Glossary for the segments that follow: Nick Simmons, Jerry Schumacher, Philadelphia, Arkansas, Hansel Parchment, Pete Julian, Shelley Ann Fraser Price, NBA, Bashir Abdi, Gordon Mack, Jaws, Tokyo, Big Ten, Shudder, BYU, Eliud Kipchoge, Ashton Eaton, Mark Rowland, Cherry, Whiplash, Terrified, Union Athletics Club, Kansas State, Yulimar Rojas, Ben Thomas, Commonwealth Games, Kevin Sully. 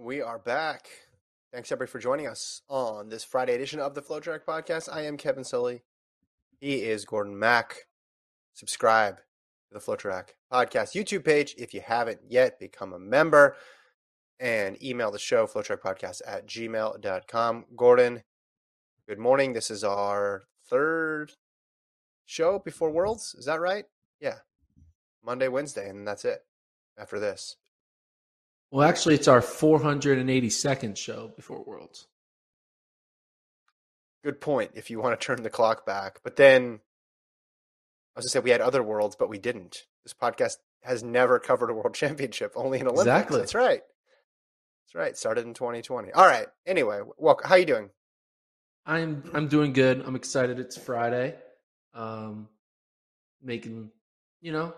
We are back. Thanks, everybody, for joining us on this Friday edition of the FloTrack Podcast. I am Kevin Sully. He is Gordon Mack. Subscribe to the FloTrack Podcast YouTube page if you haven't yet. Become a member and email the show, FloTrackPodcast@gmail.com. Gordon, good morning. This is our third show before Worlds. Is that right? Yeah. Monday, Wednesday, and that's it after this. Well, actually, it's our 482nd show before Worlds. Good point, if you want to turn the clock back. But then, I was going to say we had other Worlds, but we didn't. This podcast has never covered a World Championship, only an Olympics. Exactly. That's right. That's right. Started in 2020. All right. Anyway, welcome. How are you doing? I'm doing good. I'm excited. It's Friday. Making, you know,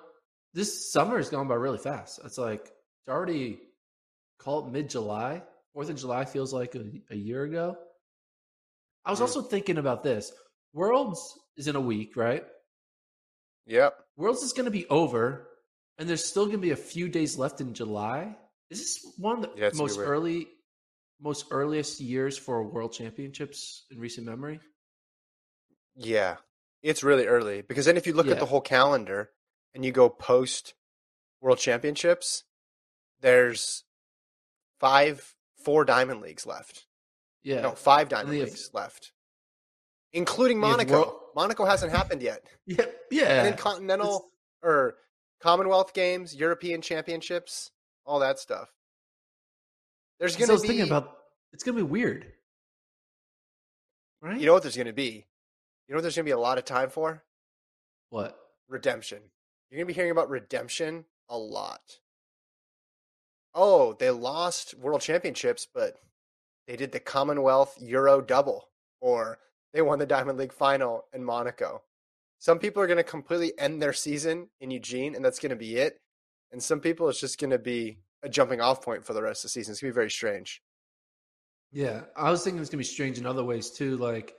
this summer has gone by really fast. It's like, it's already... Call it mid-July. 4th of July feels like a year ago. I was also thinking about this. Worlds is in a week, right? Yep. Worlds is going to be over, and there's still going to be a few days left in July. Is this one of the most earliest years for World Championships in recent memory? Yeah. It's really early. Because then if you look at the whole calendar and you go post-World Championships, there's... four Diamond Leagues left. Yeah. No, five Diamond Leagues left. Including Monaco. Monaco hasn't happened yet. Yeah. And then Commonwealth Games, European Championships, all that stuff. There's going to be... it's going to be weird. Right? You know what there's going to be? You know what there's going to be a lot of time for? What? Redemption. You're going to be hearing about redemption a lot. Oh, they lost World Championships, but they did the Commonwealth Euro double, or they won the Diamond League final in Monaco. Some people are going to completely end their season in Eugene, and that's going to be it. And some people, it's just going to be a jumping off point for the rest of the season. It's going to be very strange. Yeah, I was thinking it was going to be strange in other ways too, like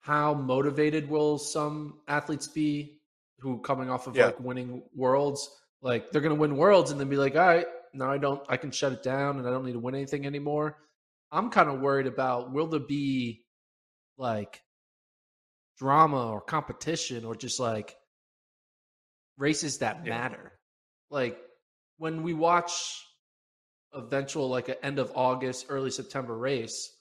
how motivated will some athletes be who coming off of like winning Worlds? Like they're going to win Worlds and then be like, all right, now I can shut it down and I don't need to win anything anymore. I'm kind of worried about, will there be like drama or competition or just like races that matter? Like when we watch eventual, like an end of August, early September race,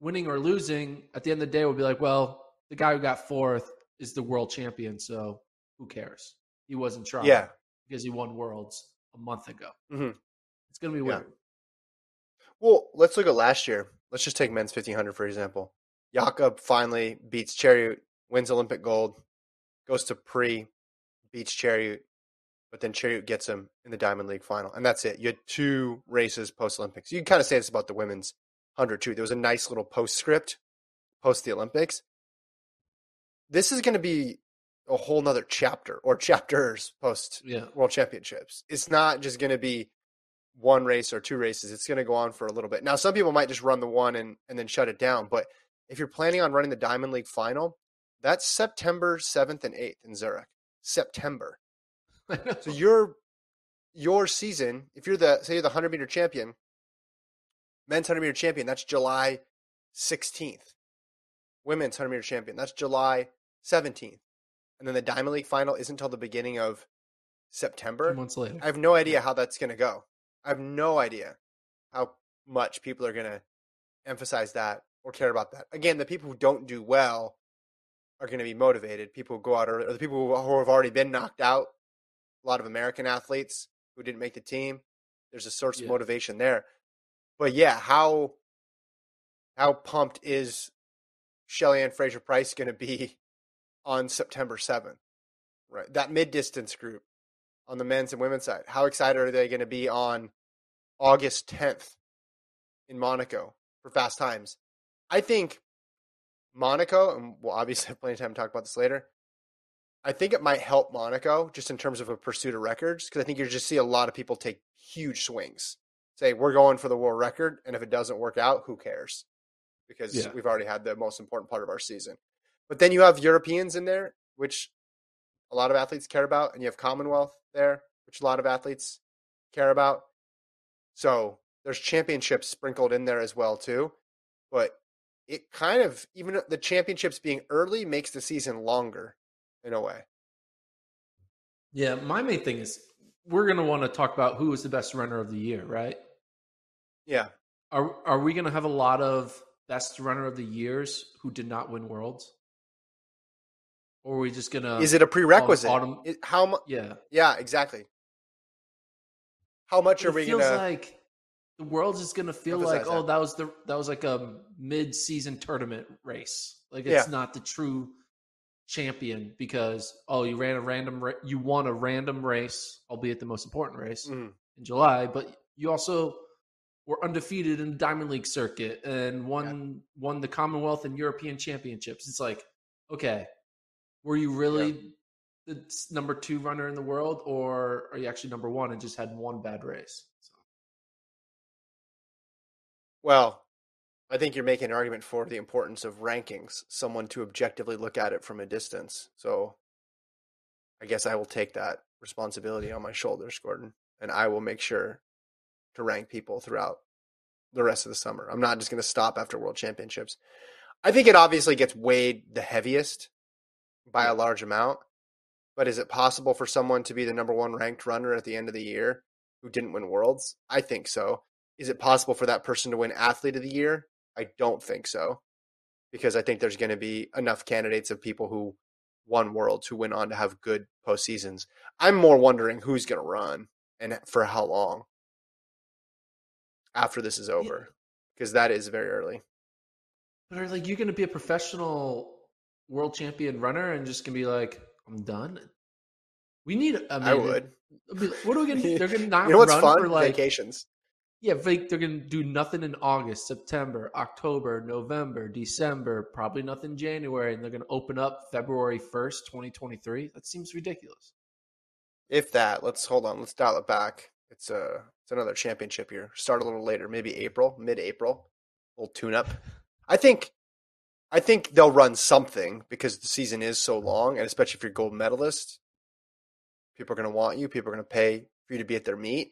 winning or losing at the end of the day, we'll be like, well, the guy who got fourth is the world champion. So who cares? He wasn't trying because he won Worlds a month ago. Mm-hmm. It's going to be weird. Yeah. Well, let's look at last year. Let's just take men's 1500, for example. Jakob finally beats Cherry, wins Olympic gold, goes to beats Cherry, but then Cherry gets him in the Diamond League final. And that's it. You had two races post-Olympics. You can kind of say this about the women's 100 too. There was a nice little postscript post the Olympics. This is going to be a whole nother chapter or chapters post World Championships. It's not just going to be one race or two races. It's going to go on for a little bit. Now, some people might just run the one and then shut it down. But if you're planning on running the Diamond League final, that's September 7th and 8th in Zurich. September. So your season, if you're say you're the 100-meter champion, men's 100-meter champion, that's July 16th. Women's 100-meter champion, that's July 17th. And then the Diamond League final isn't until the beginning of September. 2 months later. I have no idea how that's going to go. I have no idea how much people are going to emphasize that or care about that. Again, the people who don't do well are going to be motivated. People who go out early, or the people who have already been knocked out. A lot of American athletes who didn't make the team. There's a source of motivation there. But how pumped is Shelley Ann Fraser Price going to be on September 7th? right? That mid-distance group on the men's and women's side. How excited are they going to be on August 10th in Monaco for fast times? I think Monaco, and we'll obviously have plenty of time to talk about this later, I think it might help Monaco just in terms of a pursuit of records, because I think you just see a lot of people take huge swings. Say, we're going for the world record, and if it doesn't work out, who cares? Because we've already had the most important part of our season. But then you have Europeans in there, which a lot of athletes care about, and you have Commonwealth there, which a lot of athletes care about. So there's championships sprinkled in there as well too. But it kind of, even the championships being early makes the season longer in a way. Yeah, my main thing is we're going to want to talk about who is the best runner of the year, right? Yeah. Are we going to have a lot of best runner of the years who did not win worlds? Or are we just going to... Is it a prerequisite? Yeah, exactly. How much are we going to... It feels like the world's just going to feel like, oh, that was like a mid-season tournament race. Like, it's not the true champion because, oh, you ran a random... You won a random race, albeit the most important race in July, but you also were undefeated in the Diamond League circuit and won the Commonwealth and European championships. It's like, okay... Were you really the number 2 runner in the world, or are you actually number 1 and just had one bad race? So. Well, I think you're making an argument for the importance of rankings, someone to objectively look at it from a distance. So I guess I will take that responsibility on my shoulders, Gordon, and I will make sure to rank people throughout the rest of the summer. I'm not just going to stop after World Championships. I think it obviously gets weighed the heaviest by a large amount, but is it possible for someone to be the number 1 ranked runner at the end of the year who didn't win worlds? I think so. Is it possible for that person to win athlete of the year? I don't think so, because I think there's going to be enough candidates of people who won worlds who went on to have good postseasons. I'm more wondering who's going to run and for how long after this is over, because that is very early. But are, like, you're going to be a professional world champion runner and just gonna be like, I'm done. We need a man. I would. What are we gonna do? They're gonna not run fun? For like vacations. Yeah, they're gonna do nothing in August, September, October, November, December, probably nothing January, and they're gonna open up February 1st, 2023. That seems ridiculous. If that, let's dial it back. It's another championship year. Start a little later, maybe April, mid-April. A little tune up. I think they'll run something because the season is so long, and especially if you're gold medalist, people are going to want you. People are going to pay for you to be at their meet,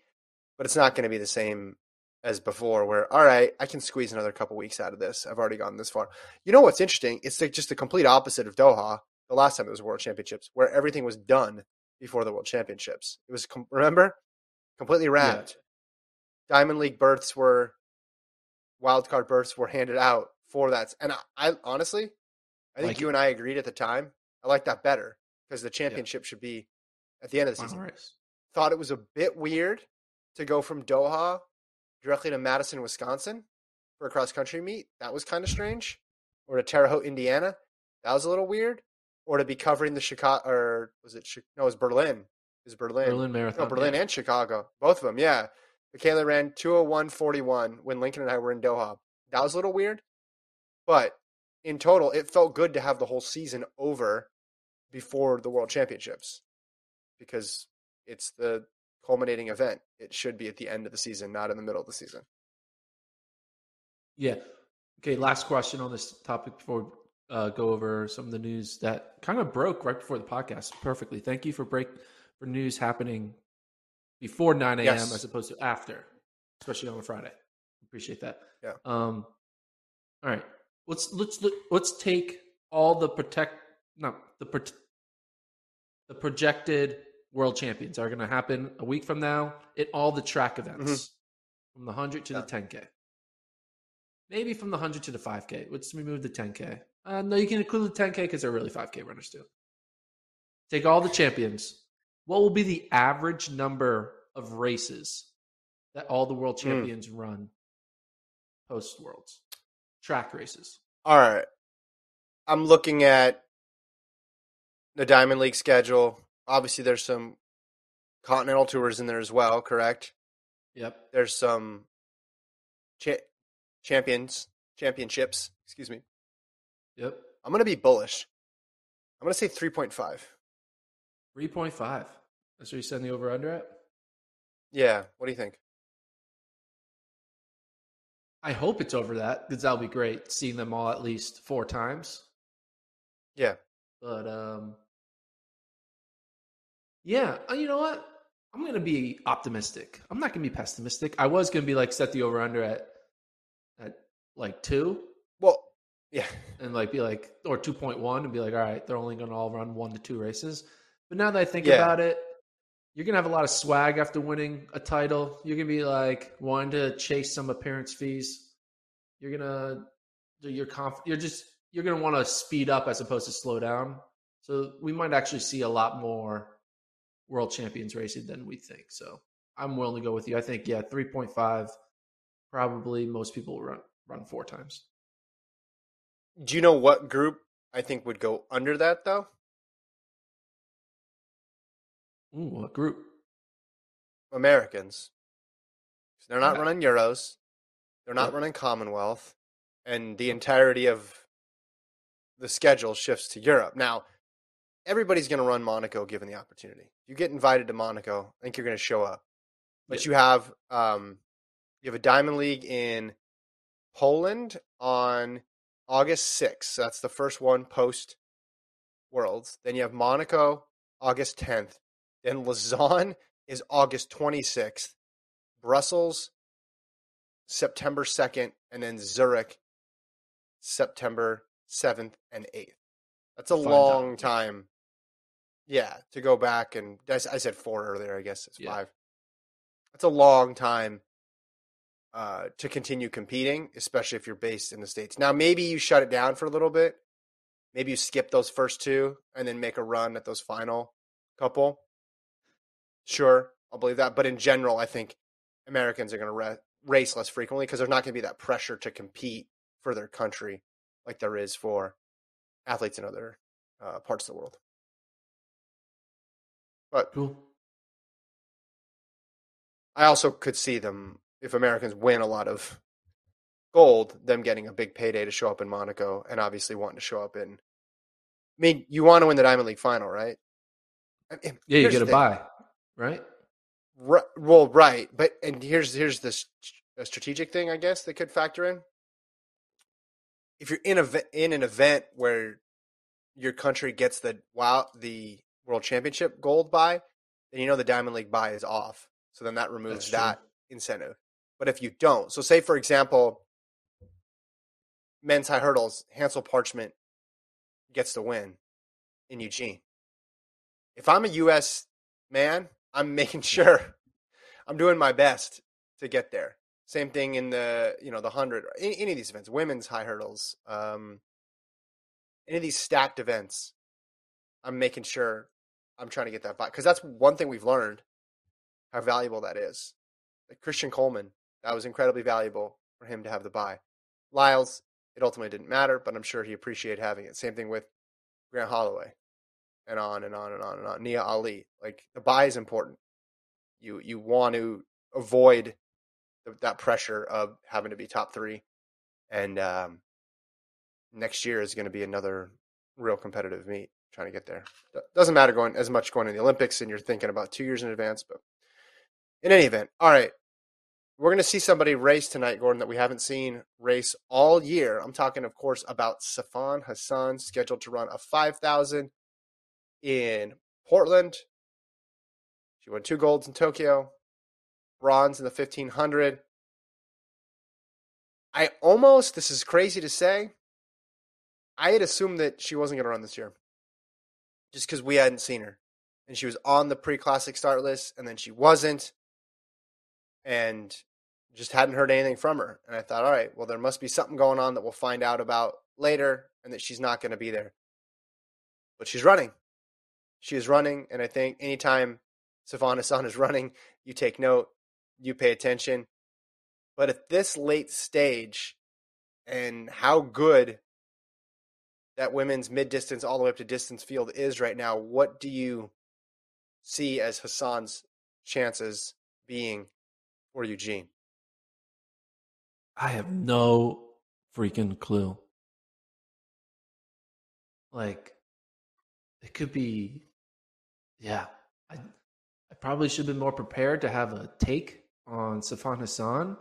but it's not going to be the same as before where, all right, I can squeeze another couple weeks out of this. I've already gotten this far. You know what's interesting? It's just the complete opposite of Doha, the last time it was World Championships, where everything was done before the World Championships. It was, remember? Completely wrapped. Yeah. Diamond League berths were, wildcard berths were handed out. For that, and I honestly, I think you and I agreed at the time. I like that better because the championship should be at the end of the season. Race. Thought it was a bit weird to go from Doha directly to Madison, Wisconsin for a cross-country meet. That was kind of strange. Or to Terre Haute, Indiana. That was a little weird. Or to be covering the Chicago, or was it? No, it was Berlin. It was Berlin. Berlin Marathon. No, Berlin and Chicago. Both of them, yeah. Bekele ran 2:01:41 when Lincoln and I were in Doha. That was a little weird. But in total, it felt good to have the whole season over before the World Championships because it's the culminating event. It should be at the end of the season, not in the middle of the season. Yeah. Okay, last question on this topic before we go over some of the news that kind of broke right before the podcast. Perfectly. Thank you for news happening before 9 a.m. As opposed to after, especially on a Friday. Appreciate that. Yeah. All right. Let's take all the projected world champions are going to happen a week from now at all the track events from the 100 to the 10K. Maybe from the 100 to the 5K. Let's remove the 10K. No, you can include the 10K because they're really 5K runners too. Take all the champions. What will be the average number of races that all the world champions run post worlds? Track races. All right. I'm looking at the Diamond League schedule obviously there's some continental tours in there as well, correct? Yep. There's some championships. Excuse me. Yep. I'm going to be bullish. I'm going to say 3.5. 3.5. That's where you send the over-under at? Yeah. What do you think? I hope it's over that, because that'll be great, seeing them all at least four times. Yeah. But, yeah, you know what? I'm going to be optimistic. I'm not going to be pessimistic. I was going to be like, set the over-under at like 2. Well, yeah. And like be like, or 2.1 and be like, all right, they're only going to all run 1 to 2 races. But now that I think about it, you're going to have a lot of swag after winning a title. You're going to be like wanting to chase some appearance fees. You're going to do your you're going to want to speed up as opposed to slow down. So we might actually see a lot more world champions racing than we think. So I'm willing to go with you. I think, 3.5, probably most people run 4 times. Do you know what group I think would go under that though? Ooh, what group? Americans. They're not running Euros. They're not running Commonwealth. And the entirety of the schedule shifts to Europe. Now, everybody's going to run Monaco given the opportunity. You get invited to Monaco, I think you're going to show up. But you have a Diamond League in Poland on August 6th. That's the first one post Worlds. Then you have Monaco, August 10th. Then Lausanne is August 26th, Brussels, September 2nd, and then Zurich, September 7th and 8th. That's a long time. Yeah, to go back and – I said 4 earlier. I guess it's 5. That's a long time to continue competing, especially if you're based in the States. Now, maybe you shut it down for a little bit. Maybe you skip those first 2 and then make a run at those final couple. Sure, I'll believe that. But in general, I think Americans are going to race less frequently because there's not going to be that pressure to compete for their country like there is for athletes in other parts of the world. But cool. I also could see them, if Americans win a lot of gold, them getting a big payday to show up in Monaco and obviously wanting to show up in. I mean, you want to win the Diamond League final, right? Yeah, you get a bye. Right? Well, right. But, and here's the strategic thing, I guess, that could factor in. If you're in an event where your country gets the World Championship gold buy, then the Diamond League buy is off. So then that removes that incentive. But if you don't, so say, for example, men's high hurdles, Hansel Parchment gets the win in Eugene. If I'm a U.S. man, I'm making sure I'm doing my best to get there. Same thing in the, the 100, any of these events, women's high hurdles, any of these stacked events, I'm making sure I'm trying to get that by. Because that's one thing we've learned, how valuable that is. Like Christian Coleman, that was incredibly valuable for him to have the bye. Lyles, it ultimately didn't matter, but I'm sure he appreciated having it. Same thing with Grant Holloway. And on and on and on and on. Nia Ali, like the buy is important. You want to avoid that pressure of having to be top 3. And next year is going to be another real competitive meet trying to get there. Doesn't matter going to the Olympics, and you're thinking about 2 years in advance. But in any event, all right, we're going to see somebody race tonight, Gordon, that we haven't seen race all year. I'm talking, of course, about Sifan Hassan, scheduled to run a 5,000. In Portland. She won 2 golds in Tokyo, bronze in the 1500. This is crazy to say, I had assumed that she wasn't going to run this year just because we hadn't seen her. And she was on the pre-classic start list, and then she wasn't, and just hadn't heard anything from her. And I thought, all right, well, there must be something going on that we'll find out about later and that she's not going to be there. But she's running. She is running, and I think anytime Sifan Hassan is running, you take note, you pay attention. But at this late stage, and how good that women's mid-distance all the way up to distance field is right now, what do you see as Hassan's chances being for Eugene? I have no freaking clue. Like, it could be, yeah. I probably should have been more prepared to have a take on Sifan Hassan.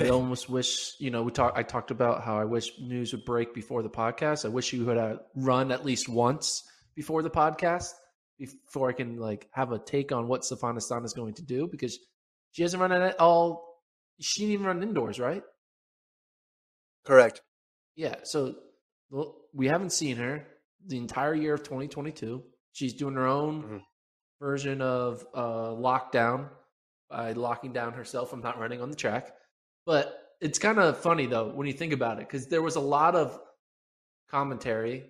I almost wish, I talked about how I wish news would break before the podcast. I wish you had run at least once before the podcast before I can have a take on what Sifan Hassan is going to do, because she hasn't run at all. She didn't even run indoors, right? Correct. Yeah. So we haven't seen her the entire year of 2022. She's doing her own version of lockdown by locking down herself from not running on the track. But it's kind of funny, though, when you think about it, because there was a lot of commentary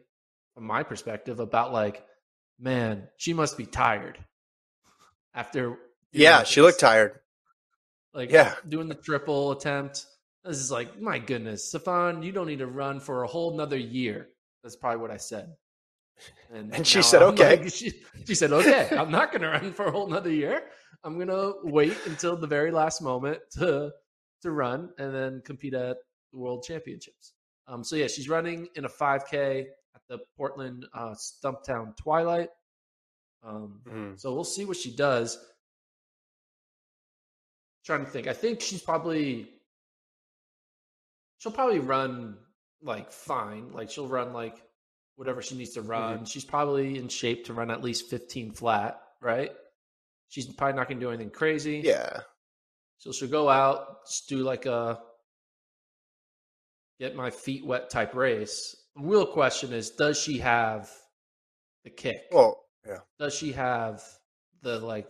from my perspective about man, she must be tired after. Yeah, she looked tired. Doing the triple attempt. This is my goodness, Sifan, you don't need to run for a whole nother year. That's probably what I said. And she said, okay. She said, okay, I'm not going to run for a whole nother year. I'm going to wait until the very last moment to run and then compete at the World Championships. So, yeah, she's running in a 5K at the Portland Stumptown Twilight. So we'll see what she does. Trying to think. I think she'll probably run fine. She'll run whatever she needs to run. Mm-hmm. She's probably in shape to run at least 15 flat, right? She's probably not going to do anything crazy. Yeah. So she'll go out, just do a get my feet wet type race. The real question is, does she have the kick? Well, yeah. Does she have the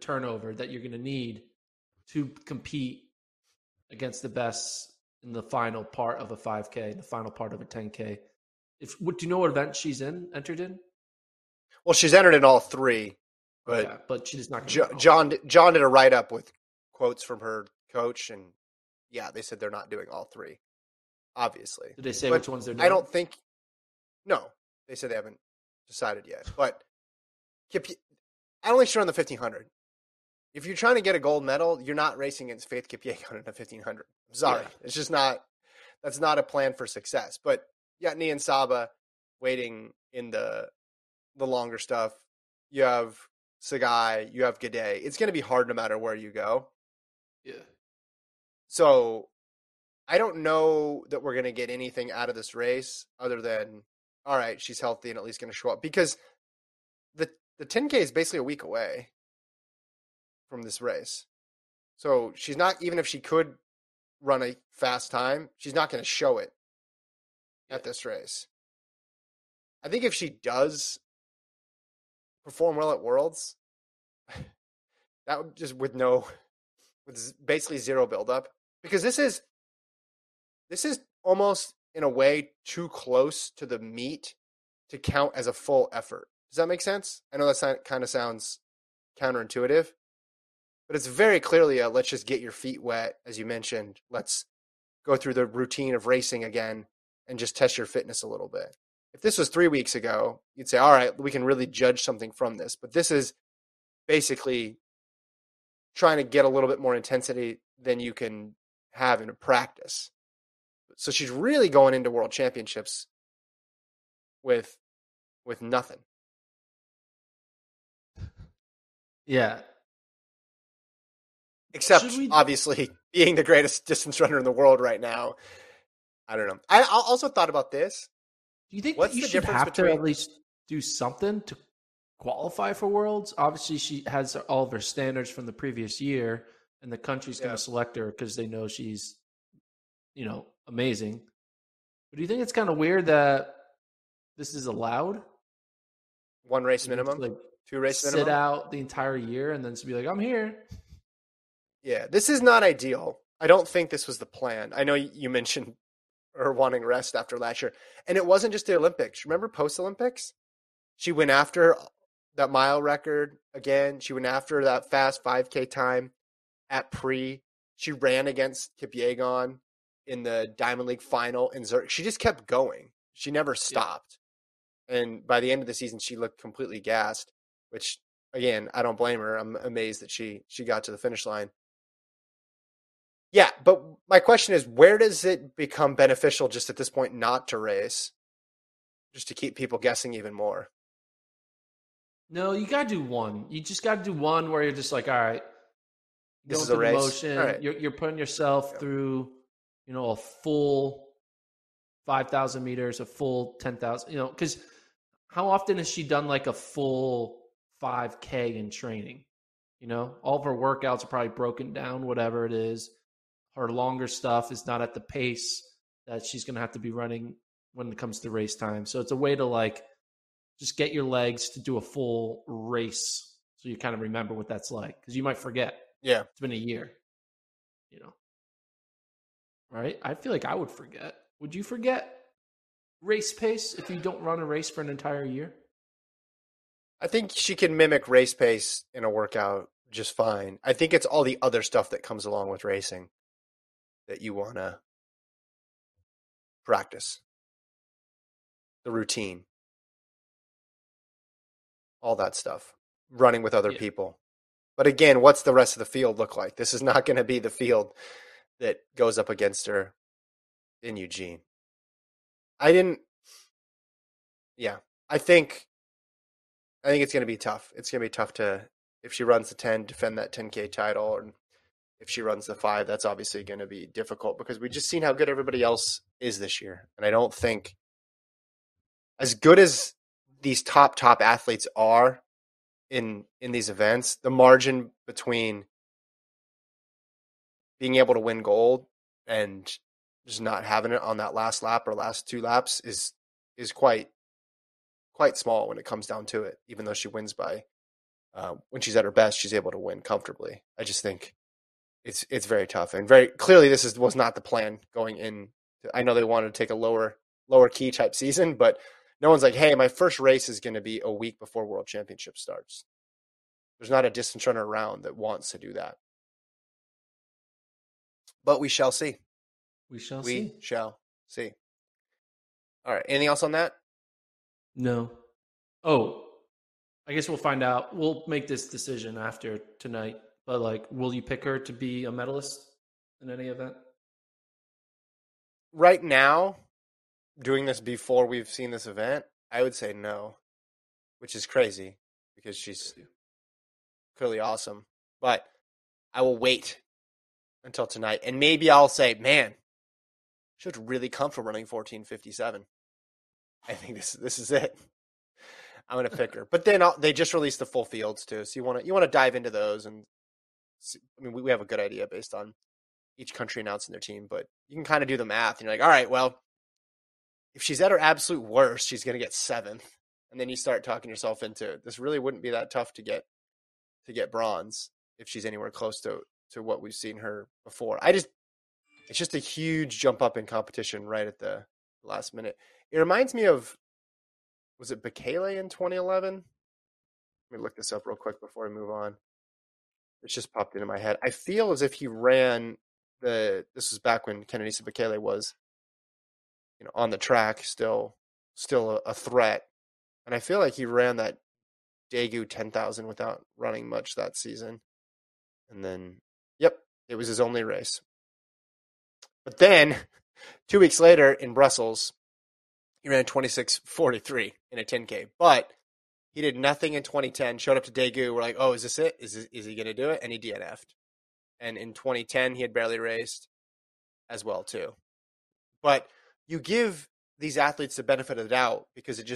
turnover that you're going to need to compete against the best in the final part of a 5K, the final part of a 10K? Do you know what event she's entered in? Well, she's entered in all three, but she's not. John did a write up with quotes from her coach, and yeah, they said they're not doing all three. Obviously, did they say which ones they're doing? I don't think. No, they said they haven't decided yet. But I don't think she's on the 1500. If you're trying to get a gold medal, you're not racing against Faith Kipyegon in a 1500. I'm sorry, It's just not. That's not a plan for success. But you got Nian Saba waiting in the longer stuff. You have Sagai. You have Gaudet. It's going to be hard no matter where you go. Yeah. So I don't know that we're going to get anything out of this race other than, all right, she's healthy and at least going to show up. Because the 10K is basically a week away from this race. So she's not, even if she could run a fast time, she's not going to show it at this race. I think if she does perform well at Worlds, that would just with basically zero buildup, because this is almost in a way too close to the meet to count as a full effort. Does that make sense? I know that kind of sounds counterintuitive, but it's very clearly a let's just get your feet wet, as you mentioned. Let's go through the routine of racing again and just test your fitness a little bit. If this was 3 weeks ago, you'd say, all right, we can really judge something from this. But this is basically trying to get a little bit more intensity than you can have in a practice. So she's really going into World Championships with nothing. Yeah. Except, obviously, being the greatest distance runner in the world right now. I don't know. I also thought about this. Do you think you should have to at least do something to qualify for Worlds? Obviously, she has all of her standards from the previous year, and the country's going to select her because they know she's, amazing. But do you think it's kind of weird that this is allowed? One race minimum? Two race minimum? Sit out the entire year and then to be I'm here. Yeah, this is not ideal. I don't think this was the plan. I know you mentioned her wanting rest after last year. And it wasn't just the Olympics. Remember post-Olympics? She went after that mile record again. She went after that fast 5K time at pre. She ran against Kipyegon in the Diamond League final in Zurich. She just kept going. She never stopped. Yeah. And by the end of the season, she looked completely gassed, which again, I don't blame her. I'm amazed that she got to the finish line. Yeah, but my question is, where does it become beneficial just at this point not to race, just to keep people guessing even more? No, you got to do one. You just got to do one where you're just like, all right, this is a race. Motion. All right. You're putting yourself through, a full 5,000 meters, a full 10,000, because how often has she done like a full 5K in training? All of her workouts are probably broken down, whatever it is. Her longer stuff is not at the pace that she's going to have to be running when it comes to race time. So it's a way to just get your legs to do a full race. So you kind of remember what that's like, because you might forget. Yeah. It's been a year, Right? I feel like I would forget. Would you forget race pace if you don't run a race for an entire year? I think she can mimic race pace in a workout just fine. I think it's all the other stuff that comes along with racing that you want to practice. The routine. All that stuff. Running with other people. But again, what's the rest of the field look like? This is not going to be the field that goes up against her in Eugene. I think it's going to be tough. It's going to be tough to, if she runs the 10, defend that 10K title. And if she runs the 5, that's obviously going to be difficult, because we've just seen how good everybody else is this year. And I don't think, as good as these top athletes are in these events, the margin between being able to win gold and just not having it on that last lap or last two laps is quite small when it comes down to it. Even though she wins by, when she's at her best, she's able to win comfortably. I just think it's very tough, and very clearly was not the plan going in. I know they wanted to take a lower key type season, but no one's like, hey, my first race is going to be a week before World Championship starts. There's not a distance runner around that wants to do that, but we shall see. We shall see. All right. Anything else on that? No. Oh, I guess we'll find out. We'll make this decision after tonight. But will you pick her to be a medalist in any event? Right now, doing this before we've seen this event, I would say no, which is crazy because she's clearly awesome. But I will wait until tonight, and maybe I'll say, man, she would really come for running 14:57. I think this is it. I'm gonna pick her, but then they just released the full fields too, so you want to dive into those and see. I mean, we have a good idea based on each country announcing their team, but you can kind of do the math, and you're like, all right, well, if she's at her absolute worst, she's gonna get 7th, and then you start talking yourself into it. This really wouldn't be that tough to get bronze if she's anywhere close to what we've seen her before. It's just a huge jump up in competition right at the last minute. It reminds me of, was it Bekele in 2011? Let me look this up real quick before I move on. It's just popped into my head. I feel as if he ran this was back when Kenenisa Bekele was, on the track, still a threat. And I feel like he ran that Daegu 10,000 without running much that season. And then, it was his only race. But then 2 weeks later in Brussels, he ran 26:43 in a 10K, but he did nothing in 2010, showed up to Daegu. We're like, oh, is this it? Is he going to do it? And he DNF'd. And in 2010, he had barely raced as well too. But you give these athletes the benefit of the doubt because it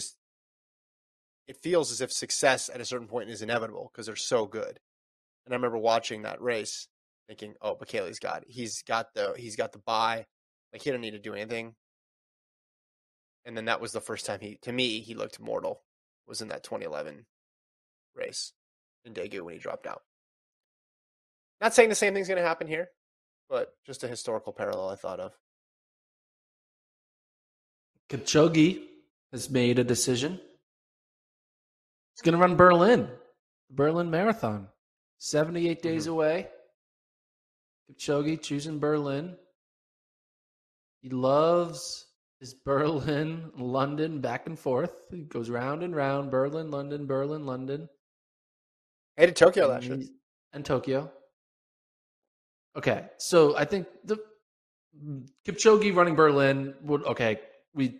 feels as if success at a certain point is inevitable because they're so good. And I remember watching that race thinking, oh, Bekele's got it. He's got the bye. He don't need to do anything. And then that was the first time he looked mortal, was in that 2011 race in Daegu when he dropped out. Not saying the same thing's going to happen here, but just a historical parallel I thought of. Kipchoge has made a decision. He's going to run Berlin Marathon. 78 days away. Kipchoge choosing Berlin. He loves his Berlin, London, back and forth. He goes round and round, Berlin, London, Berlin, London. I did Tokyo last year. And Tokyo. Okay, so I think the Kipchoge running Berlin would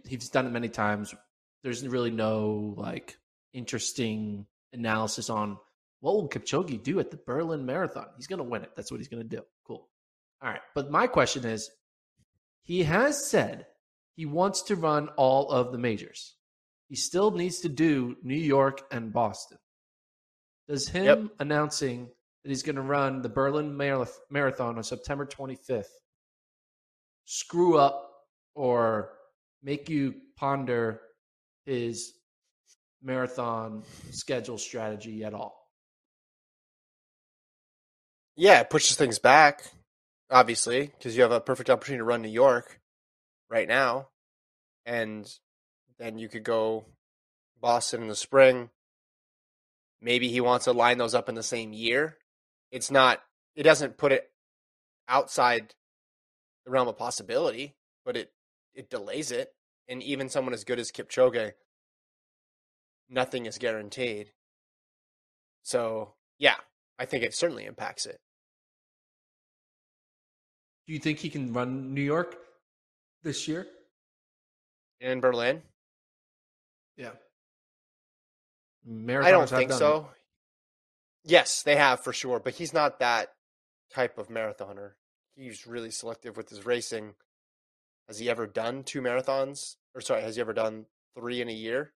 he's done it many times. There's really no interesting analysis on what will Kipchoge do at the Berlin Marathon. He's going to win it. That's what he's going to do. Cool. All right, but my question is, he has said he wants to run all of the majors. He still needs to do New York and Boston. Does him announcing that he's going to run the Berlin Marathon on September 25th screw up or make you ponder his marathon schedule strategy at all? Yeah, it pushes things back, obviously, because you have a perfect opportunity to run New York right now, and then you could go Boston in the spring. Maybe he wants to line those up in the same year. It doesn't put it outside the realm of possibility, but it delays it. And even someone as good as Kipchoge, nothing is guaranteed. So, yeah, I think it certainly impacts it. Do you think he can run New York this year? In Berlin? Yeah. I don't think so. Yes, they have for sure, but he's not that type of marathoner. He's really selective with his racing. Has he ever done two marathons? Has he ever done three in a year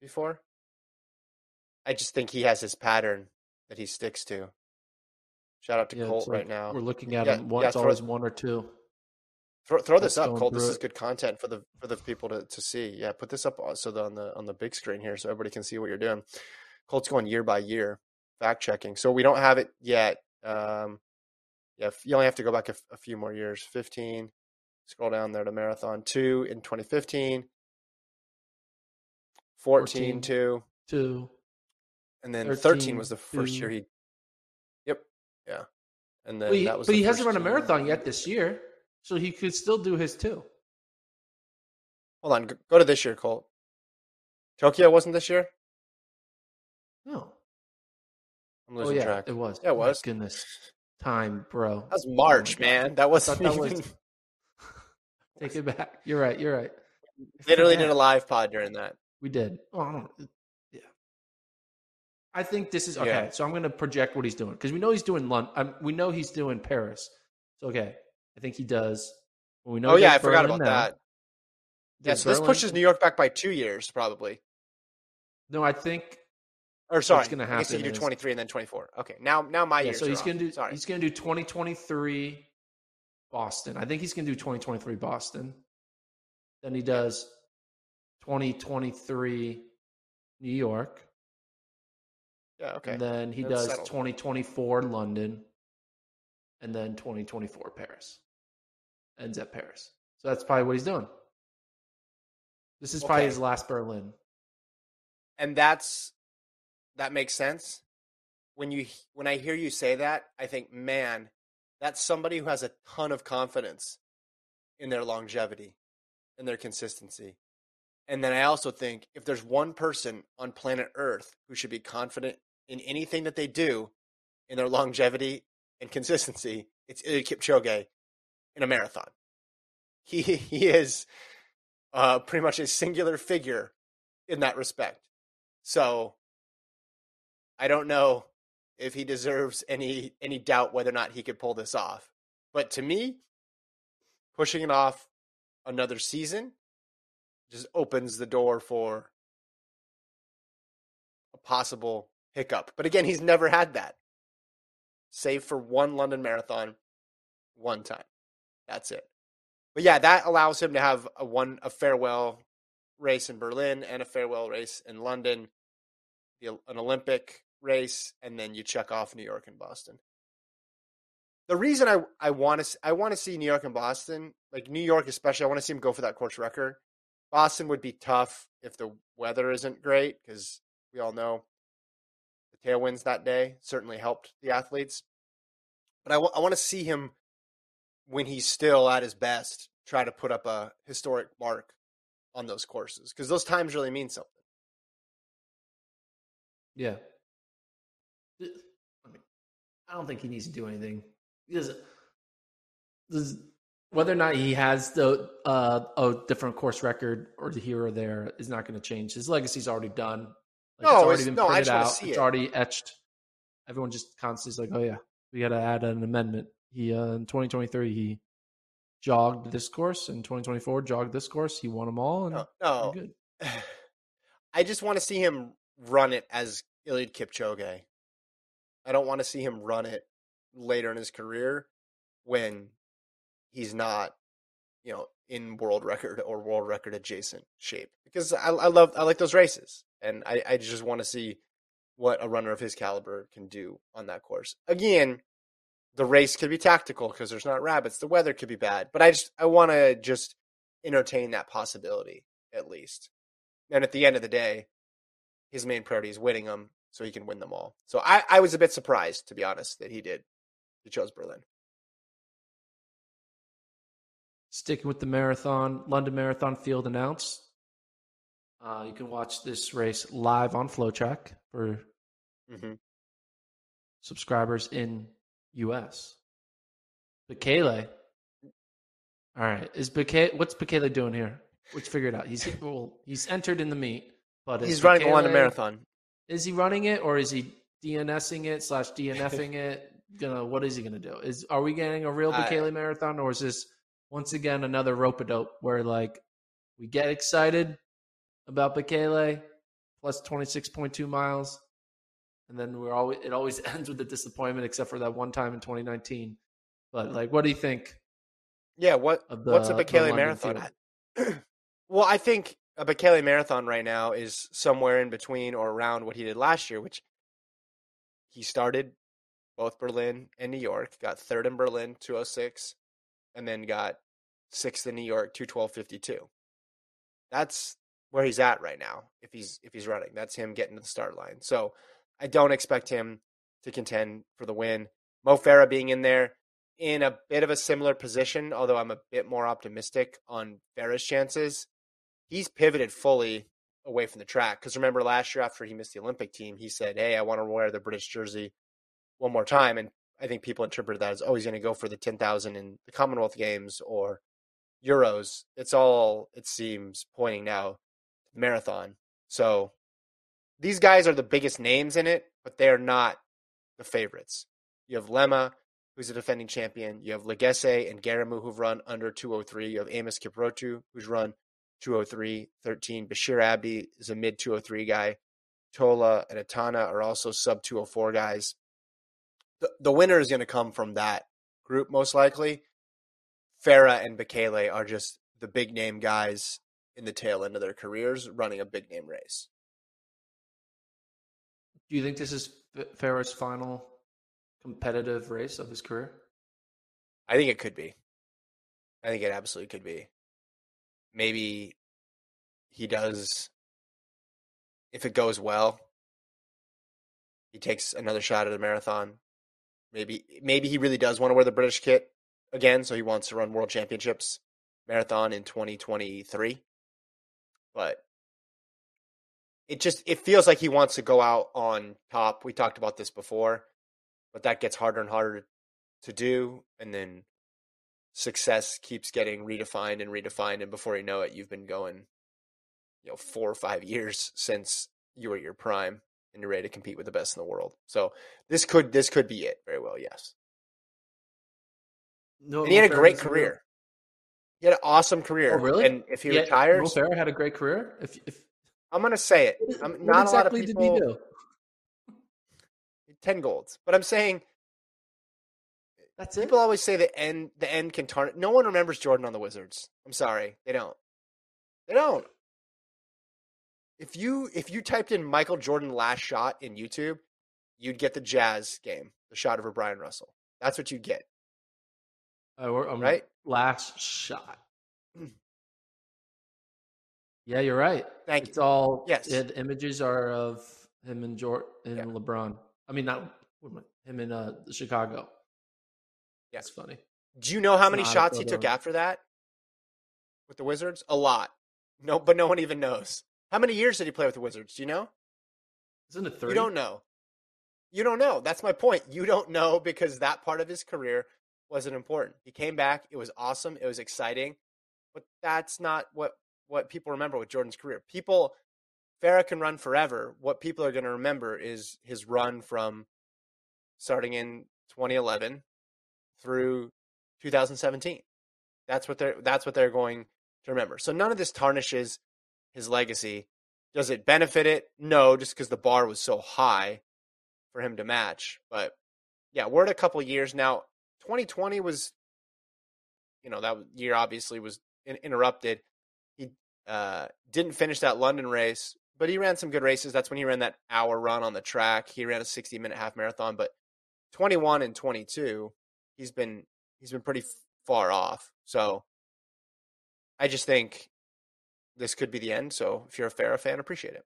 before? I just think he has his pattern that he sticks to. Shout out to Colt right now. We're looking at him once, always one or two. Throw this up, Colt. This is good content for the people to see. Yeah, put this up also on the big screen here so everybody can see what you're doing. Colt's going year by year, fact checking. So we don't have it yet. You only have to go back a few more years. 15. Scroll down there to marathon 2 in 2015. 14 2. And then 13 was the first year he. Yep. Yeah. And then that was. But he hasn't run a marathon yet this year. So he could still do his two. Hold on. Go to this year, Colt. Tokyo wasn't this year? No. I'm losing track. It was. Yeah, it was. My goodness. Time, bro. That was March, man. That wasn't even... Take it back. You're right. Literally did a live pod during that. We did. Oh, I think this is... Okay, So I'm going to project what he's doing. Because we know he's doing London. We know he's doing Paris. So, okay. I think he does. Well, we know I forgot about that. Yeah, so this pushes New York back by 2 years, probably. No, I think. Or sorry, it's going to happen. I guess you do 23 and then 24. Okay, now my years. So he's going to do 2023 Boston. I think he's going to do 2023 Boston. Then he does 2023 New York. Yeah. Okay. And then he does settled. 2024 London. And then 2024 Paris. Ends at Paris. So that's probably what he's doing. This is probably his last Berlin. And that makes sense. When I hear you say that, I think, man, that's somebody who has a ton of confidence in their longevity and their consistency. And then I also think if there's one person on planet Earth who should be confident in anything that they do in their longevity and consistency, it's Eliud Kipchoge in a marathon. He is pretty much a singular figure in that respect. So I don't know if he deserves any doubt whether or not he could pull this off. But to me, pushing it off another season just opens the door for a possible hiccup. But again, he's never had that. Save for one London Marathon, one time. That's it. But yeah, that allows him to have a farewell race in Berlin and a farewell race in London, an Olympic race, and then you check off New York and Boston. The reason I want to see New York and Boston, like New York especially, I want to see him go for that course record. Boston would be tough if the weather isn't great, because we all know the tailwinds that day certainly helped the athletes. But I want to see him, when he's still at his best, try to put up a historic mark on those courses, because those times really mean something. Yeah. I don't think he needs to do anything. Whether or not he has the a different course record or here or there is not going to change. His legacy's already done. It's already been printed out. It's already etched. Everyone just constantly is like, oh, yeah, we got to add an amendment. He in 2023, he jogged this course. In 2024, jogged this course. He won them all. And good. I just want to see him run it as Eliud Kipchoge. I don't want to see him run it later in his career when he's not, you know, in world record or world record adjacent shape. Because I like those races. And I just want to see what a runner of his caliber can do on that course. Again, the race could be tactical because there's not rabbits. The weather could be bad. But I want to just entertain that possibility at least. And at the end of the day, his main priority is winning them so he can win them all. So I was a bit surprised, to be honest, that he did. He chose Berlin. Sticking with the marathon, London Marathon field announced. You can watch this race live on FloTrack for subscribers in U.S. Bekele. All right. What's Bekele doing here? Let's figure it out. He's entered in the meet, but he's running the London Marathon. Is he running it, or is he DNSing it / DNFing it? What is he gonna do? Are we getting a real Bekele marathon, or is this once again another rope-a-dope where like we get excited about Bekele plus 26.2 miles, and then it always ends with a disappointment, except for that one time in 2019. But like, what do you think? Yeah, what's a Bekele marathon? Well, I think a Bekele marathon right now is somewhere in between or around what he did last year, which he started both Berlin and New York, got third in Berlin, 2:06, and then got sixth in New York, 2:12:52. That's where he's at right now. If he's running, that's him getting to the start line. So I don't expect him to contend for the win. Mo Farah being in there in a bit of a similar position, although I'm a bit more optimistic on Farah's chances. He's pivoted fully away from the track. Because remember last year after he missed the Olympic team, he said, hey, I want to wear the British jersey one more time. And I think people interpreted that as, oh, he's going to go for the 10,000 in the Commonwealth Games or Euros. It's all, it seems, pointing now to the marathon. So these guys are the biggest names in it, but they're not the favorites. You have Lema, who's a defending champion. You have Legesse and Garamu, who've run under 2:03. You have Amos Kiprotu, who's run 2:03.13. Bashir Abdi is a mid 2:03 guy. Tola and Atana are also sub 2:04 guys. The winner is going to come from that group, most likely. Farah and Bekele are just the big name guys in the tail end of their careers running a big name race. Do you think this is Farah's final competitive race of his career? I think it could be. I think it absolutely could be. Maybe he does, if it goes well, he takes another shot at a marathon. Maybe he really does want to wear the British kit again, so he wants to run World Championships marathon in 2023. But it feels like he wants to go out on top. We talked about this before, but that gets harder and harder to do, and then success keeps getting redefined, and before you know it, you've been going 4 or 5 years since you were at your prime, and you're ready to compete with the best in the world. So this could be it very well, yes. No, and he had a great career. He had an awesome career. Oh, really? And if he retires, Mo Farah had a great career. If I'm gonna say it, not exactly a lot of people. Did he do? 10 golds, but I'm saying. That's it. People always say the end can tarnish. No one remembers Jordan on the Wizards. I'm sorry, they don't. They don't. If you typed in Michael Jordan last shot in YouTube, you'd get the Jazz game, the shot over Brian Russell. That's what you get. Right? Last shot. Yeah, you're right. Thank you. It's all. Yes. The images are of him and Jordan and LeBron. I mean, not him in Chicago. That's funny. Do you know how many shots he took after that with the Wizards? A lot. No, but no one even knows. How many years did he play with the Wizards? Do you know? Isn't it 30? You don't know. You don't know. That's my point. You don't know because that part of his career wasn't important. He came back. It was awesome. It was exciting. But that's not what people remember with Jordan's career. Farah can run forever. What people are going to remember is his run from starting in 2011 through 2017. That's what they're going to remember. So none of this tarnishes his legacy. Does it benefit it? No, just because the bar was so high for him to match. But yeah, we're at a couple of years now. 2020 was, that year obviously was interrupted. He didn't finish that London race, but he ran some good races. That's when he ran that hour run on the track. He ran a 60-minute half marathon. But 21 and 22, he's been pretty far off. So I just think this could be the end. So if you're a Farah fan, appreciate it.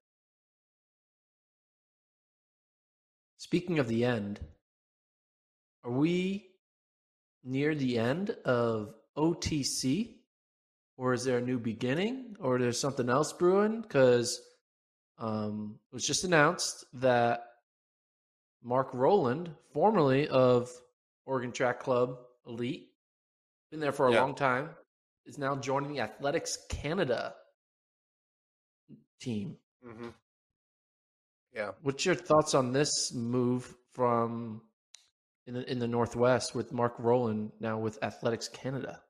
Speaking of the end, are we near the end of OTC? Or is there a new beginning? Or there's something else brewing? Because it was just announced that Mark Rowland, formerly of Oregon Track Club Elite, been there for a long time, is now joining the Athletics Canada team. Mm-hmm. Yeah. What's your thoughts on this move from in the Northwest with Mark Rowland now with Athletics Canada?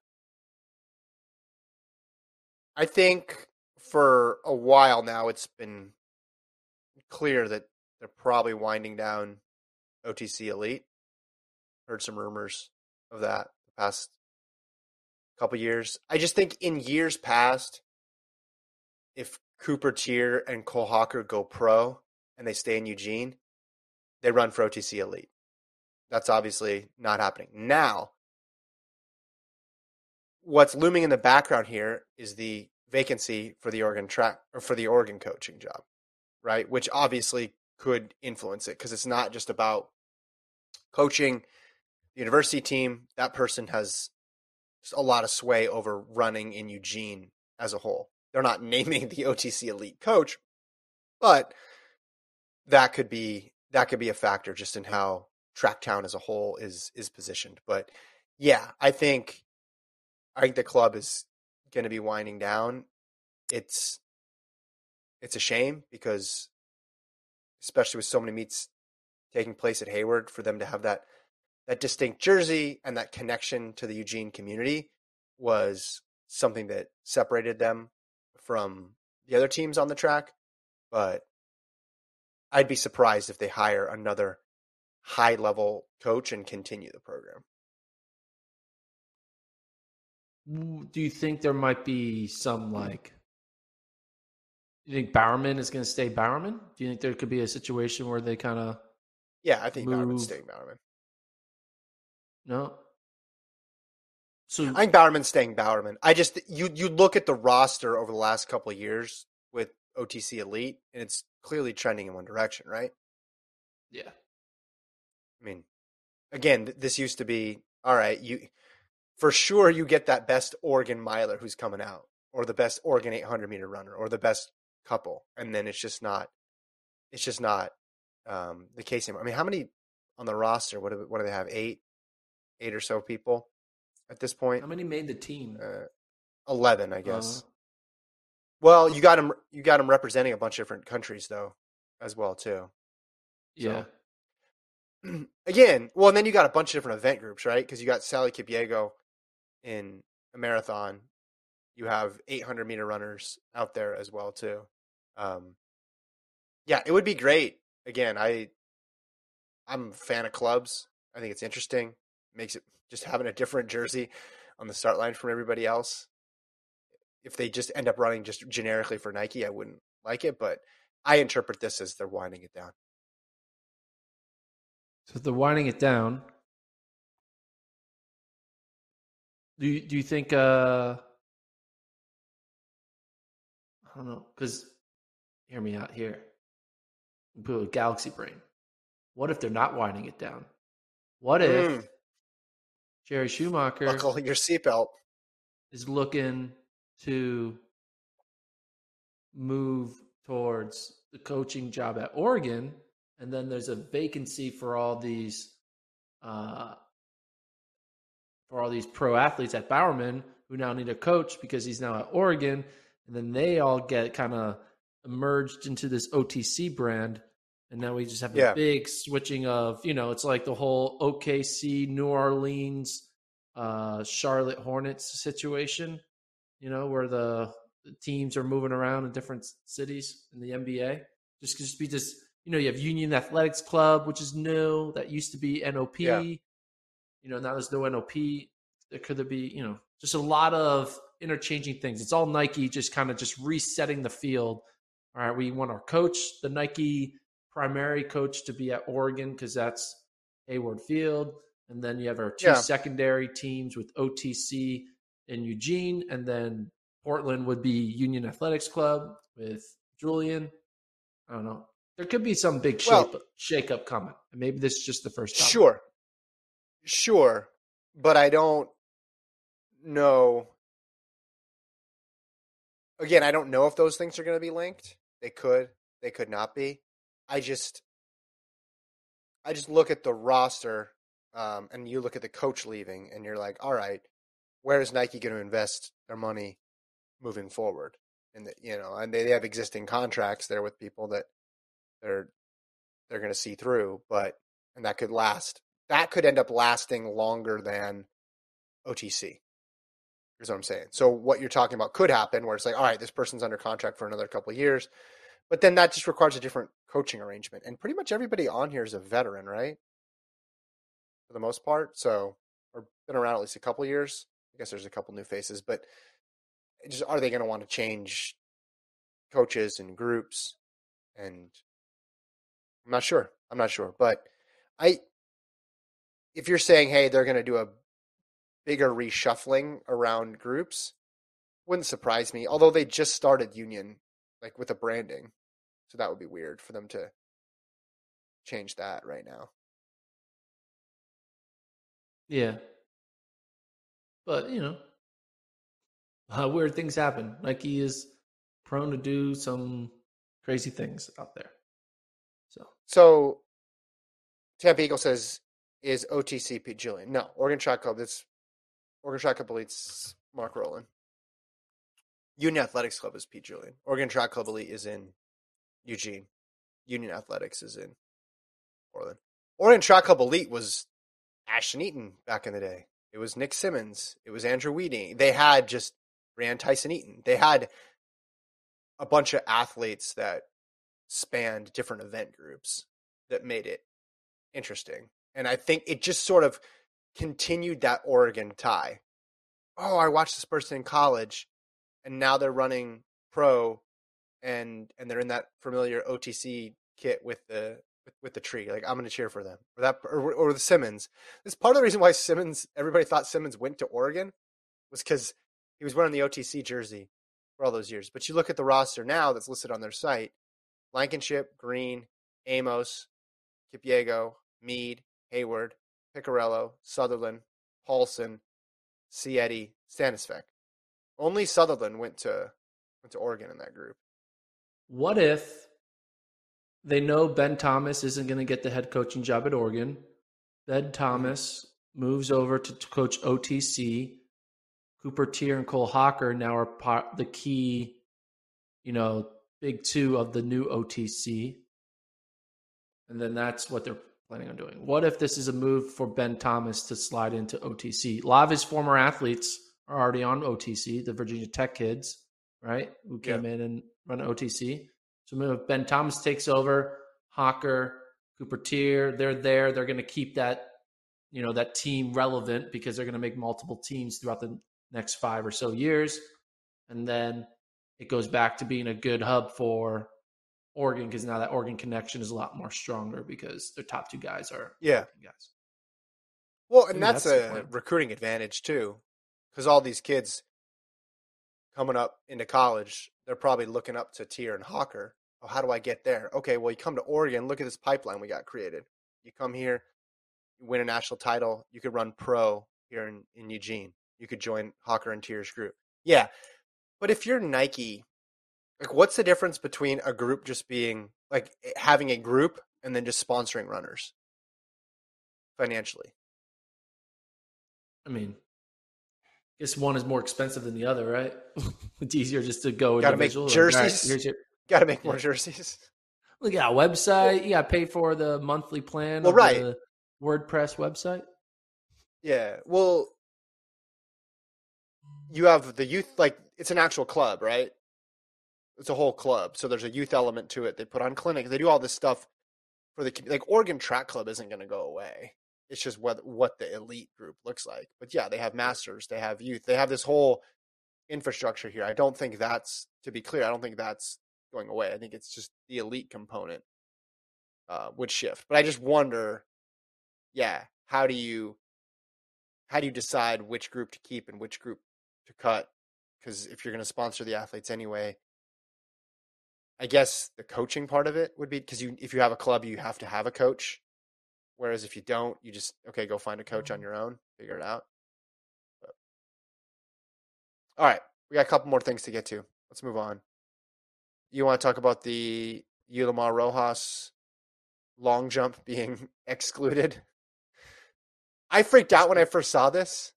I think for a while now it's been clear that they're probably winding down OTC Elite. Heard some rumors of that the past couple years. I just think in years past, if Cooper Teare and Cole Hocker go pro and they stay in Eugene, they run for OTC Elite. That's obviously not happening. Now, what's looming in the background here is the vacancy for the Oregon track or for the Oregon coaching job, right? Which obviously could influence it because it's not just about coaching the university team. That person has just a lot of sway over running in Eugene as a whole. They're not naming the OTC Elite coach, but that could be a factor just in how Tracktown as a whole is positioned. But yeah, I think the club is going to be winding down. It's a shame because, especially with so many meets taking place at Hayward, for them to have that distinct jersey and that connection to the Eugene community was something that separated them from the other teams on the track. But I'd be surprised if they hire another high-level coach and continue the program. Do you think there might be some you think Bowerman is going to stay Bowerman? Do you think there could be a situation where they kind of I think Bowerman's staying Bowerman. No? So I think Bowerman's staying Bowerman. I just you look at the roster over the last couple of years with OTC Elite, and it's clearly trending in one direction, right? Yeah. I mean, again, this used to be, all right, for sure, you get that best Oregon miler who's coming out, or the best Oregon 800-meter runner, or the best couple, and then it's just not the case anymore. I mean, how many on the roster? What do they have? Eight or so people at this point. How many made the team? 11, I guess. Well, you got them representing a bunch of different countries though, as well too. Yeah. So, again, well, and then you got a bunch of different event groups, right? Because you got Sally Kipiego in a marathon. You have 800-meter runners out there as well too. It would be great. Again, I'm a fan of clubs. I think it's interesting. Makes it just having a different jersey on the start line from everybody else. If they just end up running just generically for Nike, I wouldn't like it, but I interpret this as they're winding it down. So if they're winding it down, do you think I don't know, because hear me out here. Galaxy brain. What if they're not winding it down? What if Jerry Schumacher buckle your seatbelt is looking to move towards the coaching job at Oregon And then there's a vacancy for all these pro athletes at Bowerman who now need a coach because he's now at Oregon. And then they all get kind of merged into this OTC brand. And now we just have a big switching of, you know, it's like the whole OKC, New Orleans, Charlotte Hornets situation, you know, where the teams are moving around in different cities in the NBA. Just be this, you know, you have Union Athletics Club, which is new. That used to be NOP. Yeah. You know, now there's no NOP. There could be, you know, just a lot of interchanging things. It's all Nike just kind of just resetting the field. All right, we want our coach, the Nike primary coach, to be at Oregon because that's Hayward Field. And then you have our two secondary teams with OTC and Eugene. And then Portland would be Union Athletics Club with Julian. I don't know. There could be some big shakeup coming. And maybe this is just the first time. Sure. But I don't know. Again, I don't know if those things are going to be linked. They could not be. I just look at the roster, and you look at the coach leaving, and you're like, all right, where is Nike going to invest their money moving forward? And the, you know, and they have existing contracts there with people that they're going to see through, but and that could last. That could end up lasting longer than OTC. Here's what I'm saying. So what you're talking about could happen, where it's like, all right, this person's under contract for another couple of years, but then that just requires a different coaching arrangement. And pretty much everybody on here is a veteran, right? For the most part. So, or been around at least a couple of years. I guess there's a couple new faces, but just are they going to want to change coaches and groups? And I'm not sure, but if you're saying, hey, they're going to do a bigger reshuffling around groups, wouldn't surprise me. Although they just started Union, like with the branding. So that would be weird for them to change that right now. Yeah. But, you know, weird things happen. Nike is prone to do some crazy things out there. So Tampa Eagle says, is OTC Pete Julian? No, Oregon Track Club. That's Oregon Track Club Elite's Mark Rowland. Union Athletics Club is Pete Julian. Oregon Track Club Elite is in Eugene. Union Athletics is in Portland. Oregon Track Club Elite was Ashton Eaton back in the day. It was Nick Simmons. It was Andrew Weeding. They had just Brian Tyson Eaton. They had a bunch of athletes that spanned different event groups that made it interesting. And I think it just sort of continued that Oregon tie. Oh, I watched this person in college, and now they're running pro, and they're in that familiar OTC kit with the tree. Like, I'm going to cheer for them, or that, or the Simmons. It's part of the reason why Simmons. Everybody thought Simmons went to Oregon was because he was wearing the OTC jersey for all those years. But you look at the roster now that's listed on their site: Blankenship, Green, Amos, Kipiego, Meade, Hayward, Piccarello, Sutherland, Paulson, Cietti, Stanisvec. Only Sutherland went to Oregon in that group. What if they know Ben Thomas isn't going to get the head coaching job at Oregon? Ben Thomas moves over to coach OTC. Cooper Teare and Cole Hocker now are part the key, you know, big two of the new OTC. And then that's what they're planning on doing. What if this is a move for Ben Thomas to slide into OTC? A lot of his former athletes are already on OTC, the Virginia Tech kids, right, who came in and run OTC. So if Ben Thomas takes over, Hocker, Cooper Teare, they're there. They're going to keep that, you know, that team relevant because they're going to make multiple teams throughout the next 5 or so years. And then it goes back to being a good hub for Oregon, because now that Oregon connection is a lot more stronger because their top two guys are guys. Well, and that's a recruiting advantage too, because all these kids coming up into college, they're probably looking up to Teare and Hocker. Oh, how do I get there? Okay, well, you come to Oregon. Look at this pipeline we got created. You come here, you win a national title. You could run pro here in Eugene. You could join Hocker and Teare's group. Yeah, but if you're Nike, like, what's the difference between a group just being like having a group and then just sponsoring runners financially? I mean, I guess one is more expensive than the other, right? It's easier just to go individual. Got to make jerseys. Got to make more jerseys. Look at our website. You got to pay for the monthly plan of the WordPress website. Yeah. Well, you have the youth, like it's an actual club, right? It's a whole club. So there's a youth element to it. They put on clinics. They do all this stuff for the, like Oregon Track Club isn't going to go away. It's just what the elite group looks like. But yeah, they have masters, they have youth, they have this whole infrastructure here. I don't think that's, to be clear, I don't think that's going away. I think it's just the elite component would shift. But I just wonder, yeah, how do you decide which group to keep and which group to cut? Because if you're going to sponsor the athletes anyway, I guess the coaching part of it would be, because if you have a club, you have to have a coach. Whereas if you don't, you just, okay, go find a coach on your own, figure it out. But. All right. We got a couple more things to get to. Let's move on. You want to talk about the Yulimar Rojas long jump being excluded? I freaked out when I first saw this.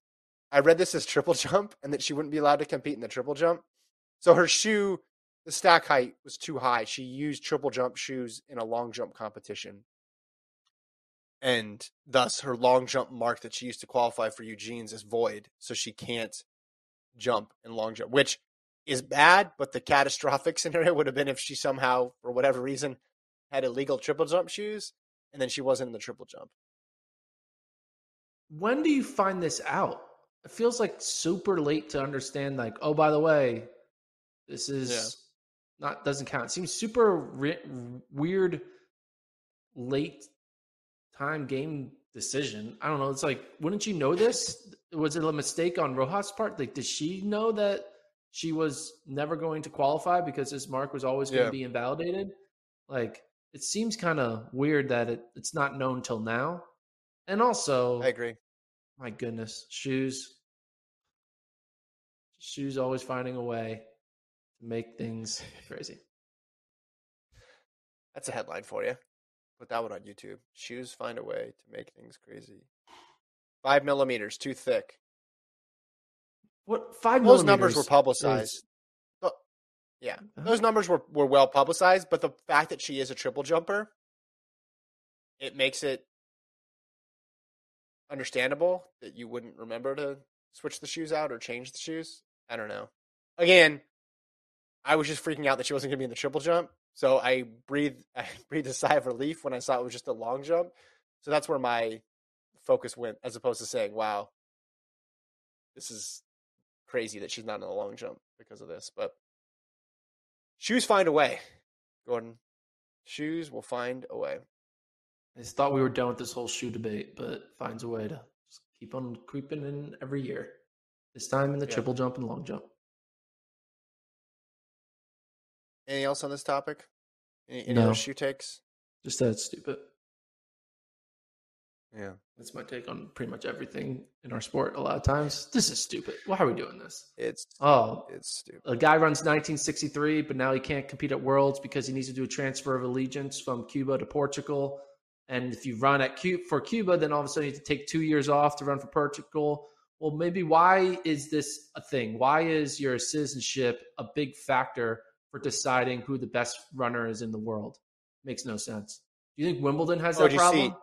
I read this as triple jump and that she wouldn't be allowed to compete in the triple jump. So her shoe, the stack height was too high. She used triple jump shoes in a long jump competition. And thus, her long jump mark that she used to qualify for Eugene's is void, so she can't jump in long jump, which is bad, but the catastrophic scenario would have been if she somehow, for whatever reason, had illegal triple jump shoes, and then she wasn't in the triple jump. When do you find this out? It feels like super late to understand, like, oh, by the way, this is not doesn't count. It seems super weird late time game decision. I don't know. It's like, wouldn't you know this? Was it a mistake on Rojas' part? Like, did she know that she was never going to qualify because this mark was always going to be invalidated? Like, it seems kind of weird that it's not known till now. And also, I agree. My goodness, shoes always finding a way to make things crazy. That's a headline for you. Put that one on YouTube. Shoes find a way to make things crazy. 5 millimeters, too thick. What? 5 millimeters? Those numbers were publicized. Those numbers were well publicized, but the fact that she is a triple jumper, it makes it understandable that you wouldn't remember to switch the shoes out or change the shoes. I don't know. Again, I was just freaking out that she wasn't going to be in the triple jump. So I breathed a sigh of relief when I saw it was just a long jump. So that's where my focus went, as opposed to saying, wow, this is crazy that she's not in the long jump because of this. But shoes find a way, Gordon. Shoes will find a way. I just thought we were done with this whole shoe debate, but finds a way to just keep on creeping in every year. This time in the triple jump and long jump. Anything else on this topic? Any other shoe takes? Just that it's stupid. Yeah. That's my take on pretty much everything in our sport a lot of times. This is stupid. Why are we doing this? It's stupid. A guy runs 1963, but now he can't compete at Worlds because he needs to do a transfer of allegiance from Cuba to Portugal. And if you run for Cuba, then all of a sudden you have to take 2 years off to run for Portugal. Well, maybe why is this a thing? Why is your citizenship a big factor for deciding who the best runner is in the world? Makes no sense. Do you think Wimbledon has that problem?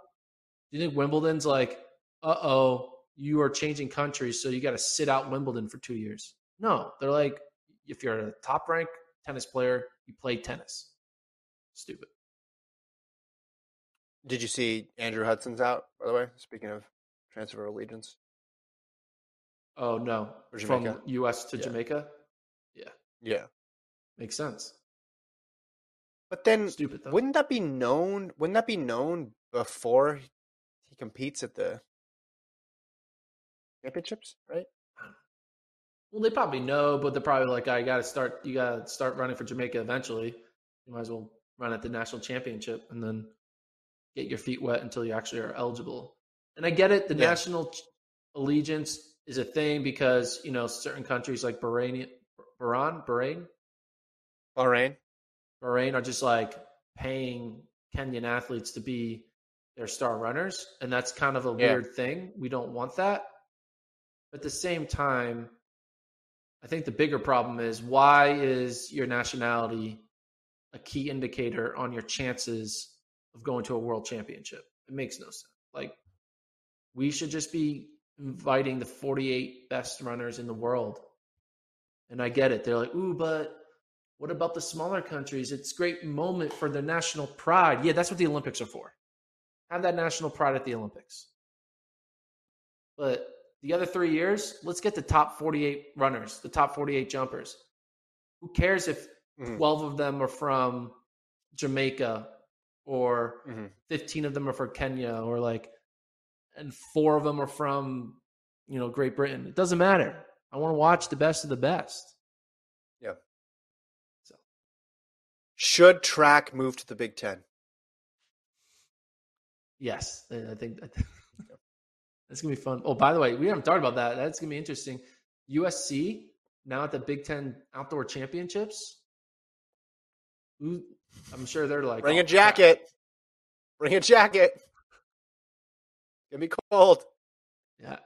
Do you think Wimbledon's like, uh-oh, you are changing countries, so you got to sit out Wimbledon for 2 years? No, they're like, if you're a top-ranked tennis player, you play tennis. Stupid. Did you see Andrew Hudson's out, by the way, speaking of transfer allegiance? Oh, no. From U.S. to Jamaica? Yeah. Yeah. Makes sense. But then stupid, wouldn't that be known before he competes at the championships, right? Well, they probably know, but they're probably like, you gotta start running for Jamaica eventually. You might as well run at the national championship and then get your feet wet until you actually are eligible. And I get it, the national allegiance is a thing because, you know, certain countries like Bahrain are just like paying Kenyan athletes to be their star runners. And that's kind of a weird thing. We don't want that. But at the same time, I think the bigger problem is, why is your nationality a key indicator on your chances of going to a world championship? It makes no sense. Like, we should just be inviting the 48 best runners in the world. And I get it. They're like, ooh, but what about the smaller countries? It's a great moment for their national pride. Yeah, that's what the Olympics are for. Have that national pride at the Olympics. But the other 3 years, let's get the top 48 runners, the top 48 jumpers. Who cares if 12 of them are from Jamaica, or 15 of them are from Kenya, or like, and 4 of them are from, you know, Great Britain? It doesn't matter. I want to watch the best of the best. Yeah. So, should track move to the Big Ten? Yes, I think that's going to be fun. Oh, by the way, we haven't talked about that. That's going to be interesting. USC now at the Big Ten Outdoor Championships. Ooh, I'm sure they're like, bring a jacket. Crap. Bring a jacket. It's going to be cold. Yeah.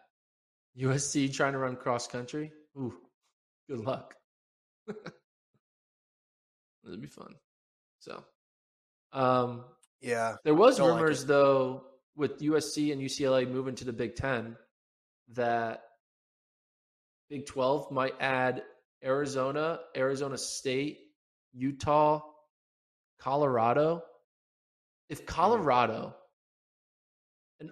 USC trying to run cross country. Ooh, good luck. It'll be fun. So, yeah, there was rumors though with USC and UCLA moving to the Big Ten that Big 12 might add Arizona, Arizona State, Utah, Colorado. If Colorado and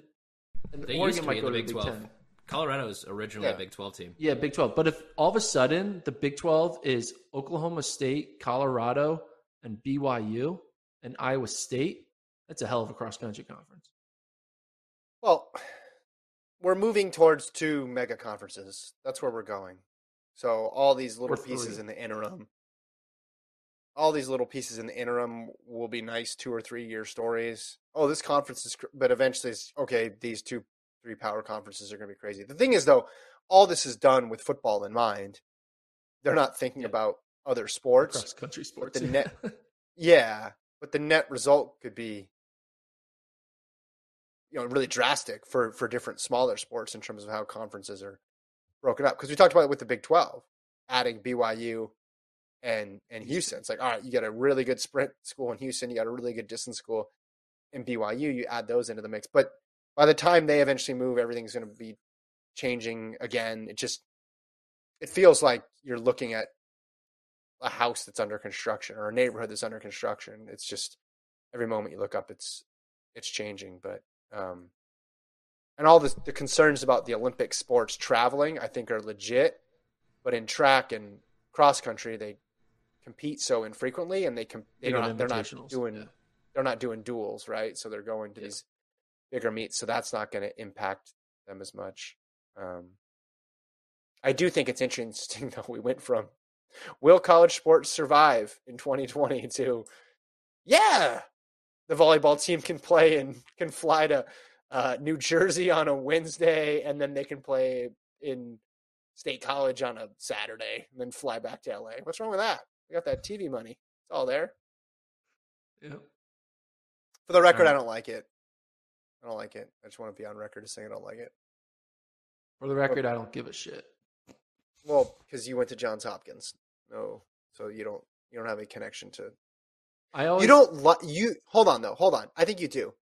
Oregon might go to the Big 12. 10. Colorado's originally a Big 12 team. Yeah, Big 12. But if all of a sudden the Big 12 is Oklahoma State, Colorado, and BYU and Iowa State, that's a hell of a cross-country conference. Well, we're moving towards 2 mega conferences. That's where we're going. So all these little pieces in the interim. All these little pieces in the interim will be nice 2 or 3 year stories. Oh, this conference is, but eventually it's okay. These 2-3 power conferences are going to be crazy. The thing is, though, all this is done with football in mind. They're not thinking about other sports, cross country sports. But the net result could be, you know, really drastic for different smaller sports in terms of how conferences are broken up. Because we talked about it with the Big 12, adding BYU and Houston. It's like, all right, you got a really good sprint school in Houston, you got a really good distance school in BYU. You add those into the mix, but by the time they eventually move, everything's going to be changing again. It feels like you're looking at a house that's under construction or a neighborhood that's under construction. It's just every moment you look up, it's changing. But and all the concerns about the Olympic sports traveling, I think, are legit. But in track and cross country, they compete so infrequently, and they're not doing duels, right? So they're going to these bigger meets, so that's not going to impact them as much. I do think it's interesting, though, we went from, will college sports survive in 2020 to, the volleyball team can play and can fly to New Jersey on a Wednesday, and then they can play in State College on a Saturday, and then fly back to LA. What's wrong with that? We got that TV money. It's all there. Yeah. For the record, I don't like it. I don't like it. I just want to be on record as saying I don't like it. For the record, I don't give a shit. Well, because you went to Johns Hopkins, so you don't have any connection to. Hold on. I think you do.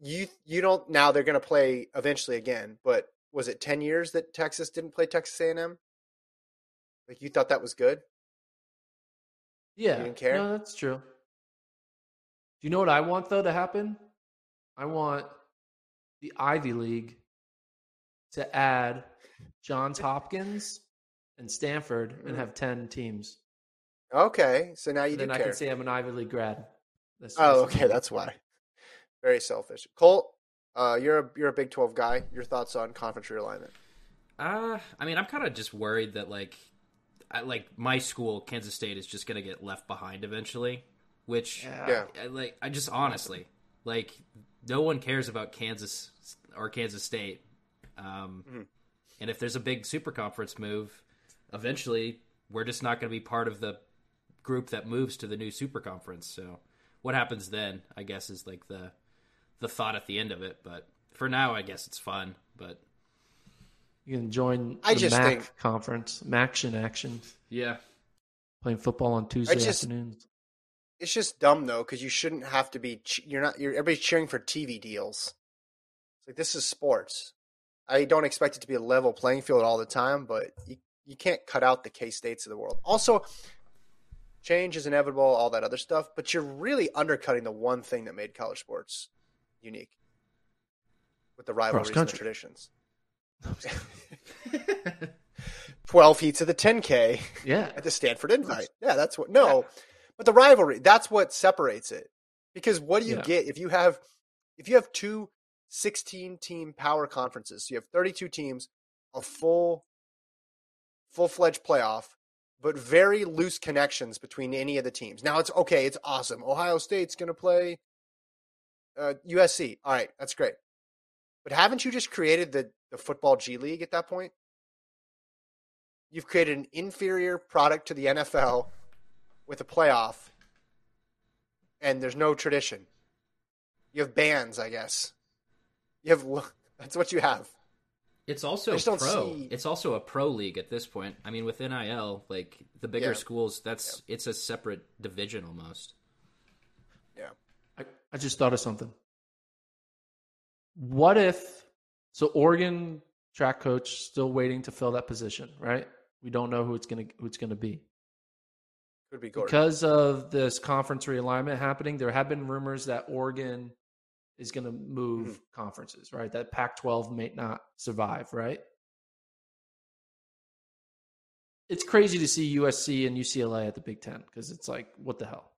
You don't now. They're going to play eventually again, but was it 10 years that Texas didn't play Texas A&M? Like, you thought that was good? Yeah, you didn't care. No, that's true. Do you know what I want though to happen? I want the Ivy League to add Johns Hopkins and Stanford and have 10 teams. Okay, so now you do care. Then I can say I'm an Ivy League grad. That's why. Very selfish. Cole, you're a Big 12 guy. Your thoughts on conference realignment? I mean, I'm kind of just worried that like my school, Kansas State, is just going to get left behind eventually, which I just honestly like. No one cares about Kansas or Kansas State. And if there's a big super conference move, eventually we're just not going to be part of the group that moves to the new super conference. So what happens then, I guess, is like the thought at the end of it. But for now, I guess it's fun. But you can join the MAC conference, MAC action. Yeah. Playing football on Tuesday afternoons. It's just dumb, though, because you shouldn't have to be – everybody's cheering for TV deals. It's like, this is sports. I don't expect it to be a level playing field all the time, but you can't cut out the K-States of the world. Also, change is inevitable, all that other stuff, but you're really undercutting the one thing that made college sports unique with the rivalries and the traditions. 12 heats of the 10K at the Stanford Invite. Yeah, that's what – no. Yeah. But the rivalry, that's what separates it. Because what do you get if you have two 16-team power conferences? So you have 32 teams, a full-fledged playoff, but very loose connections between any of the teams. Now it's okay, it's awesome. Ohio State's going to play USC. All right, that's great. But haven't you just created the football G League at that point? You've created an inferior product to the NFL with a playoff, and there's no tradition. You have bands, I guess. That's what you have. It's also it's also a pro league at this point. I mean, with NIL, like the bigger schools, that's it's a separate division almost. Yeah. I just thought of something. What if Oregon track coach still waiting to fill that position, right? We don't know who it's gonna be. Could be because of this conference realignment happening, there have been rumors that Oregon is going to move conferences, right? That Pac-12 may not survive, right? It's crazy to see USC and UCLA at the Big Ten because it's like, what the hell?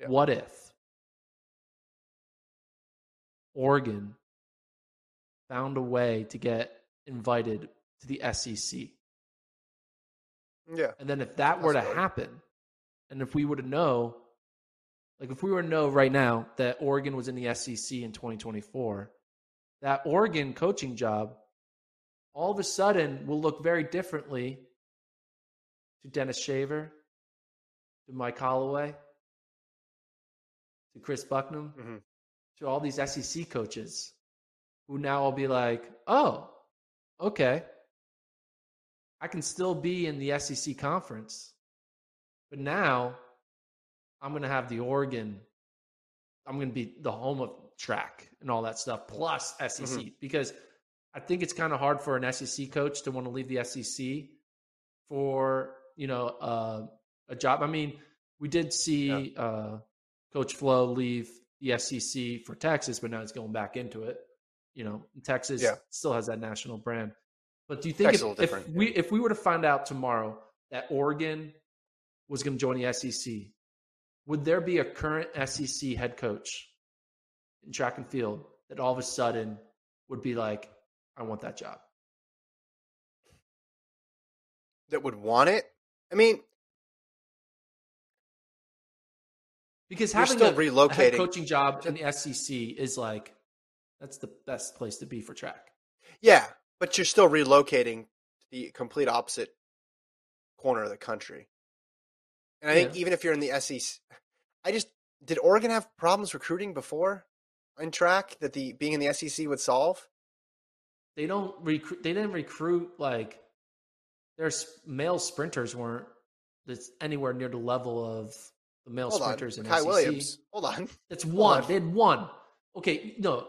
Yeah. What if Oregon found a way to get invited to the SEC? Yeah. And then if that were to happen, and if we were to know, like if we were to know right now that Oregon was in the SEC in 2024, that Oregon coaching job all of a sudden will look very differently to Dennis Shaver, to Mike Holloway, to Chris Bucknam, to all these SEC coaches who now will be like, oh, okay. I can still be in the SEC conference, but now I'm going to have the Oregon. I'm going to be the home of track and all that stuff, plus SEC, because I think it's kind of hard for an SEC coach to want to leave the SEC for, a job. I mean, we did see Coach Flo leave the SEC for Texas, but now he's going back into it. Texas still has that national brand. But do you think if we were to find out tomorrow that Oregon was going to join the SEC, would there be a current SEC head coach in track and field that all of a sudden would be like, I want that job? That would want it? I mean, because having a head coaching job in the SEC is like, that's the best place to be for track. Yeah. But you're still relocating to the complete opposite corner of the country. And I think even if you're in the SEC, did Oregon have problems recruiting before in track that being in the SEC would solve? They didn't recruit like their male sprinters weren't anywhere near the level of the male sprinters in SEC. Kai Williams. Hold on. It's one. They had one. Okay, no.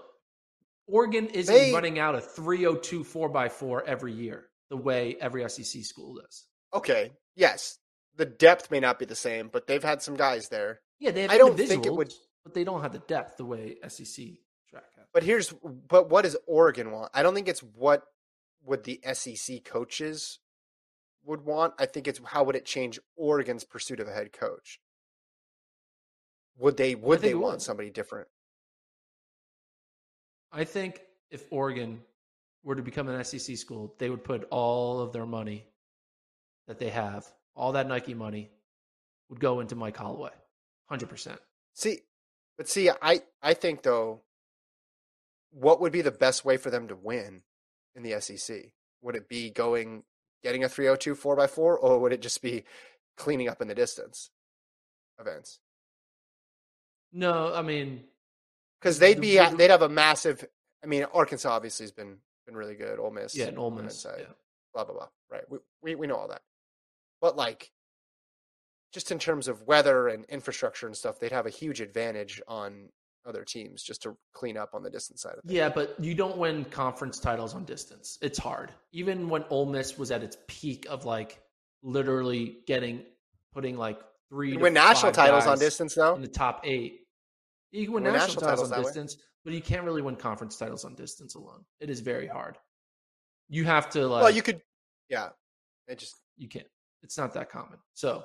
Oregon isn't running out a 302 4x4 every year the way every SEC school does. Okay, yes. The depth may not be the same, but they've had some guys there. Yeah, they have but they don't have the depth the way SEC track has. But what does Oregon want? I don't think it's what would the SEC coaches would want. I think it's how would it change Oregon's pursuit of a head coach? Would they want somebody different? I think if Oregon were to become an SEC school, they would put all of their money that they have, all that Nike money, would go into Mike Holloway, 100%. I think, though, what would be the best way for them to win in the SEC? Would it be getting a 302 4x4, or would it just be cleaning up in the distance events? No, I mean, because they'd have a massive. I mean, Arkansas obviously has been really good. Ole Miss, yeah, and Ole Miss, yeah. Blah blah blah. Right, we know all that, but like, just in terms of weather and infrastructure and stuff, they'd have a huge advantage on other teams just to clean up on the distance side of things. Yeah, but you don't win conference titles on distance. It's hard. Even when Ole Miss was at its peak of like literally putting like 3 to 5 national titles on distance though. In the top 8. You can win national titles on distance, but you can't really win conference titles on distance alone. It is very hard. You have to like. Well, you could. Yeah. You can't. It's not that common. So.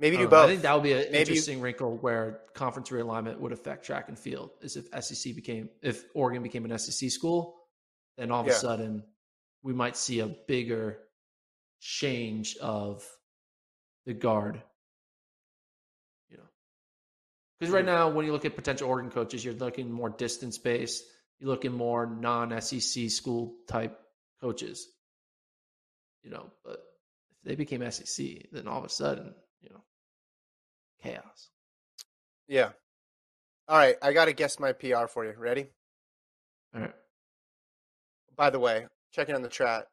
Maybe do both. I think that would be an interesting wrinkle where conference realignment would affect track and field. Is if Oregon became an SEC school, then all of a sudden we might see a bigger change of the guard. You know, because right now when you look at potential Oregon coaches, you're looking more distance based. You're looking more non-SEC school type coaches. You know, but if they became SEC, then all of a sudden. You know, chaos. Yeah. All right. I got to guess my PR for you. Ready? All right. By the way, checking on the chat,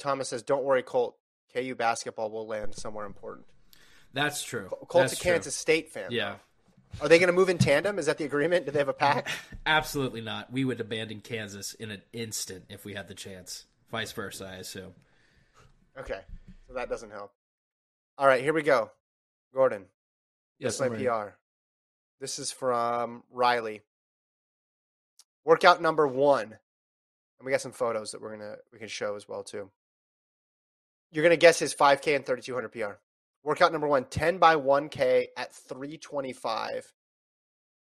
Thomas says, don't worry, Colt. KU basketball will land somewhere important. That's true. Colt's a Kansas State fan. Yeah. Are they going to move in tandem? Is that the agreement? Do they have a pact? Absolutely not. We would abandon Kansas in an instant if we had the chance. Vice versa, I assume. Okay. So that doesn't help. All right. Here we go. Gordon, yes, my PR. This is from Riley. Workout number 1, and we got some photos that we can show as well too. You're gonna guess his 5K and 3200 PR. Workout number 1, 10 by 1K at 3:25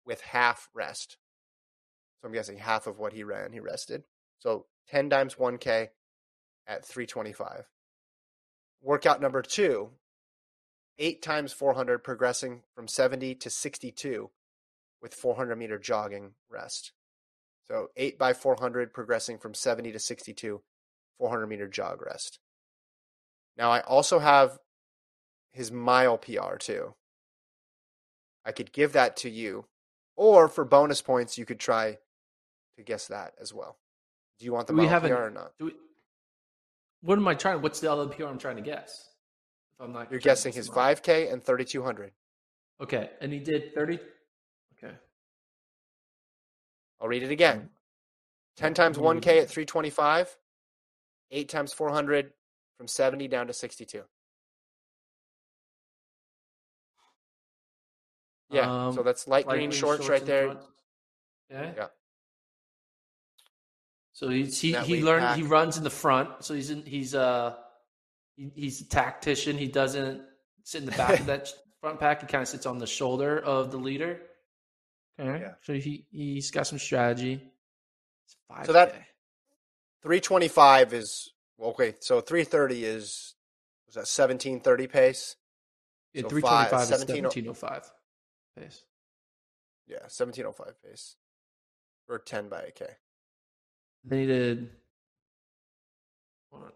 with half rest. So I'm guessing half of what he ran, he rested. So 10 times 1K at 3:25. Workout number 2. 8 times 400, progressing from 70 to 62 with 400-meter jogging rest. So 8 by 400, progressing from 70 to 62, 400-meter jog rest. Now, I also have his mile PR, too. I could give that to you. Or for bonus points, you could try to guess that as well. Do you want the mile PR or not? What am I trying? What's the other PR I'm trying to guess? You're guessing his 5K and 3,200. Okay, and he did 30. Okay. I'll read it again. 10 times 1K at 325. 8 times 400 from 70 down to 62. Yeah, so that's light green shorts right there. Okay. Yeah. So he runs in the front. So he's a tactician. He doesn't sit in the back of that front pack. He kind of sits on the shoulder of the leader. Okay. Yeah. So he's got some strategy. It's 5K. So that 3:25 is okay. So 3:30 was that 17:30 pace? Yeah, so 3:25 is 17:05 pace. Yeah, 17:05 pace for 10 by 8K. They did.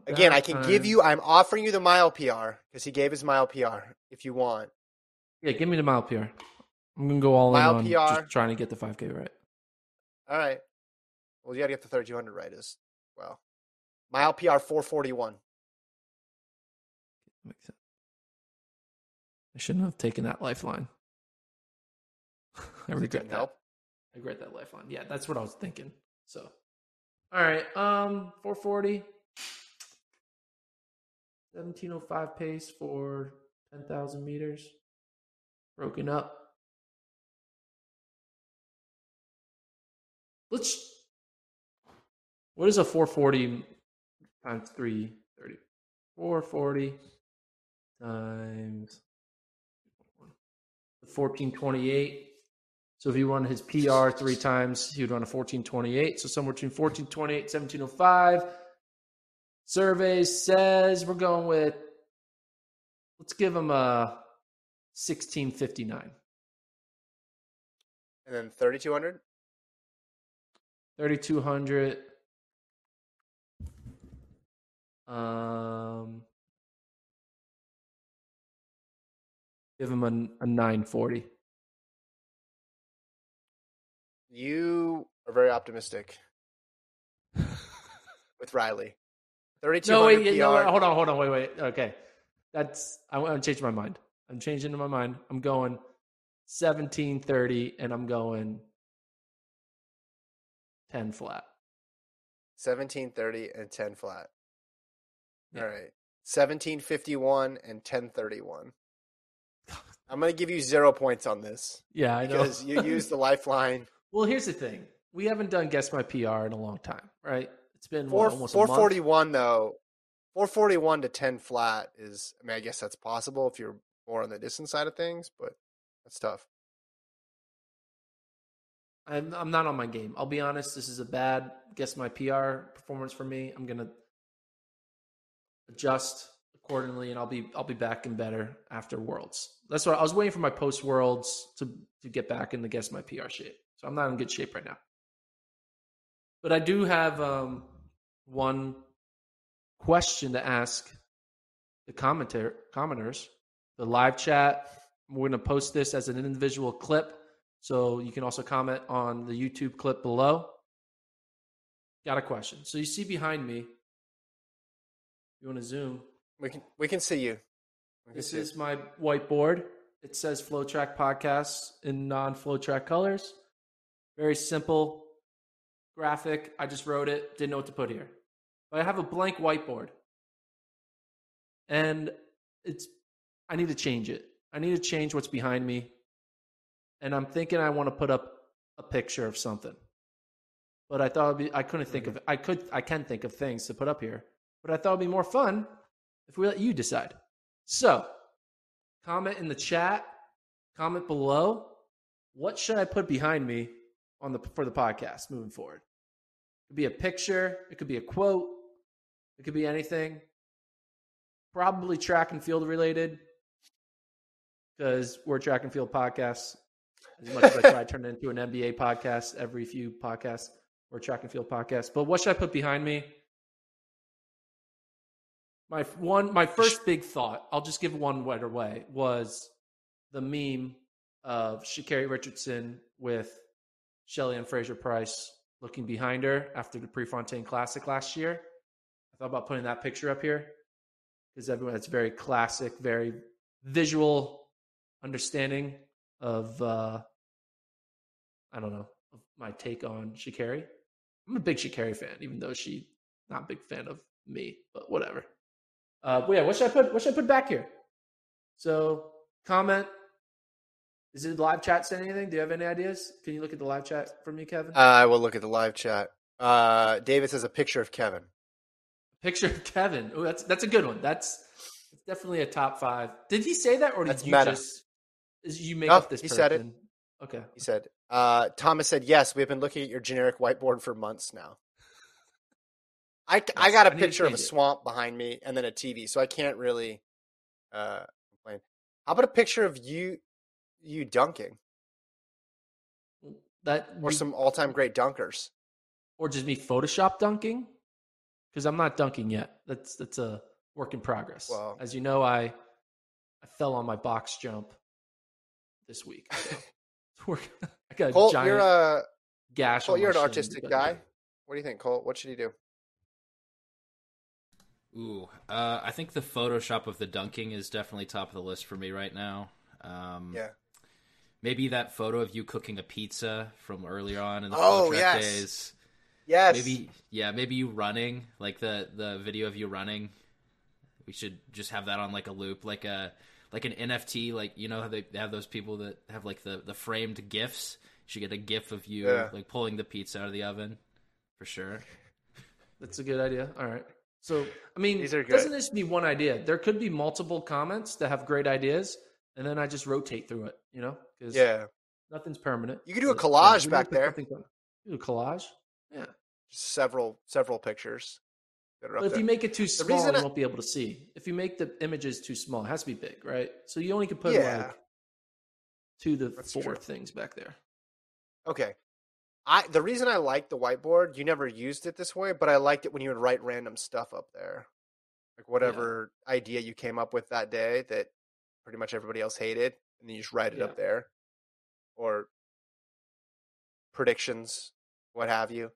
Again, I can give you. I'm offering you the mile PR because he gave his mile PR. If you want, yeah, give me the mile PR. I'm gonna go all mile in on PR. Just trying to get the 5K right. All right. Well, you got to get the 3,200 right as well. Mile PR 4:41. Makes sense. I shouldn't have taken that lifeline. I regret that. Help? I regret that lifeline. Yeah, that's what I was thinking. So, all right. 4:40. 17:05 pace for 10,000 meters, broken up. What is a 4:40 times 3:30? 4:40 times 14:28. So if you run his PR 3 times, he would run a 14:28. So somewhere between 14:28, 17:05. Survey says we're going with, let's give him a 16:59. And then 3,200? 3,200. Give him a 9:40. You are very optimistic with Riley. 3,200 PR. Hold on, wait. Okay. I'm changing my mind. I'm going 17:30 and I'm going 10 flat. 17:30 and 10 flat. Yeah. All right. 17:51 and 10:31. I'm going to give you 0 points on this. Yeah, I know. Because you used the lifeline. Well, here's the thing. We haven't done Guess My PR in a long time, right? It's been almost 441 a month. Though. 441 to 10 flat is, I mean, I guess that's possible if you're more on the distance side of things, but that's tough. I'm not on my game. I'll be honest. This is a bad Guess My PR performance for me. I'm going to adjust accordingly, and I'll be back and better after Worlds. That's what I was waiting for, my post Worlds to get back in the Guess My PR shape. So I'm not in good shape right now, but I do have one question to ask the commenters, the live chat. We're going to post this as an individual clip, so you can also comment on the YouTube clip below. Got a question. So you see behind me. You want to zoom? We can see you. This is my whiteboard. It says FloTrack Podcast in non-FloTrack colors. Very simple graphic. I just wrote it. Didn't know what to put here. But I have a blank whiteboard. And I need to change it. I need to change what's behind me. And I'm thinking I want to put up a picture of something. But I thought I can think of things to put up here. But I thought it'd be more fun if we let you decide. So, comment in the chat, comment below. What should I put behind me for the podcast moving forward? It could be a picture, it could be a quote, it could be anything. Probably track and field related, because we're a track and field podcast. As much as I try to turn it into an NBA podcast every few podcasts, we're a track and field podcast. But what should I put behind me? My first big thought, I'll just give one right away, was the meme of Sha'Carri Richardson with Shelly and Fraser Price looking behind her after the Prefontaine Classic last year. I thought about putting that picture up here because it's very classic, very visual understanding of, of my take on Sha'Carri. I'm a big Sha'Carri fan, even though she's not a big fan of me, but whatever. What should I put back here? So, comment. Is it live chat saying anything? Do you have any ideas? Can you look at the live chat for me, Kevin? I will look at the live chat. David says a picture of Kevin. Picture of Kevin. Oh, that's a good one. That's definitely a top five. Did he say that, or did you meta. Up this? He person? Said it. Okay. He said. Thomas said yes. We have been looking at your generic whiteboard for months now. I got a picture of a swamp behind me and then a TV, so I can't really complain. How about a picture of you dunking? Some all-time great dunkers. Or just me Photoshop dunking? Because I'm not dunking yet. That's a work in progress. Well, as you know, I fell on my box jump this week. So. I got Colt, giant gash. Colt, you're an artistic guy. What do you think, Colt? What should he do? Ooh, I think the Photoshop of the dunking is definitely top of the list for me right now. Yeah, maybe that photo of you cooking a pizza from earlier on in the track days. Yes, maybe you running, like the video of you running. We should just have that on like a loop, like an NFT. Like, you know how they have those people that have like the framed GIFs. You should get a GIF of you like pulling the pizza out of the oven, for sure. That's a good idea. All right. So, I mean, doesn't this be one idea? There could be multiple comments that have great ideas, and then I just rotate through it, you know? Because nothing's permanent. You could do a collage back there. Do a collage? Yeah. Just several pictures. That are up there. If you make it too small, you won't be able to see. If you make the images too small, it has to be big, right? So you only can put like four things back there. Okay. The reason I like the whiteboard, you never used it this way, but I liked it when you would write random stuff up there. Like whatever idea you came up with that day that pretty much everybody else hated, and then you just write it up there. Or predictions, what have you.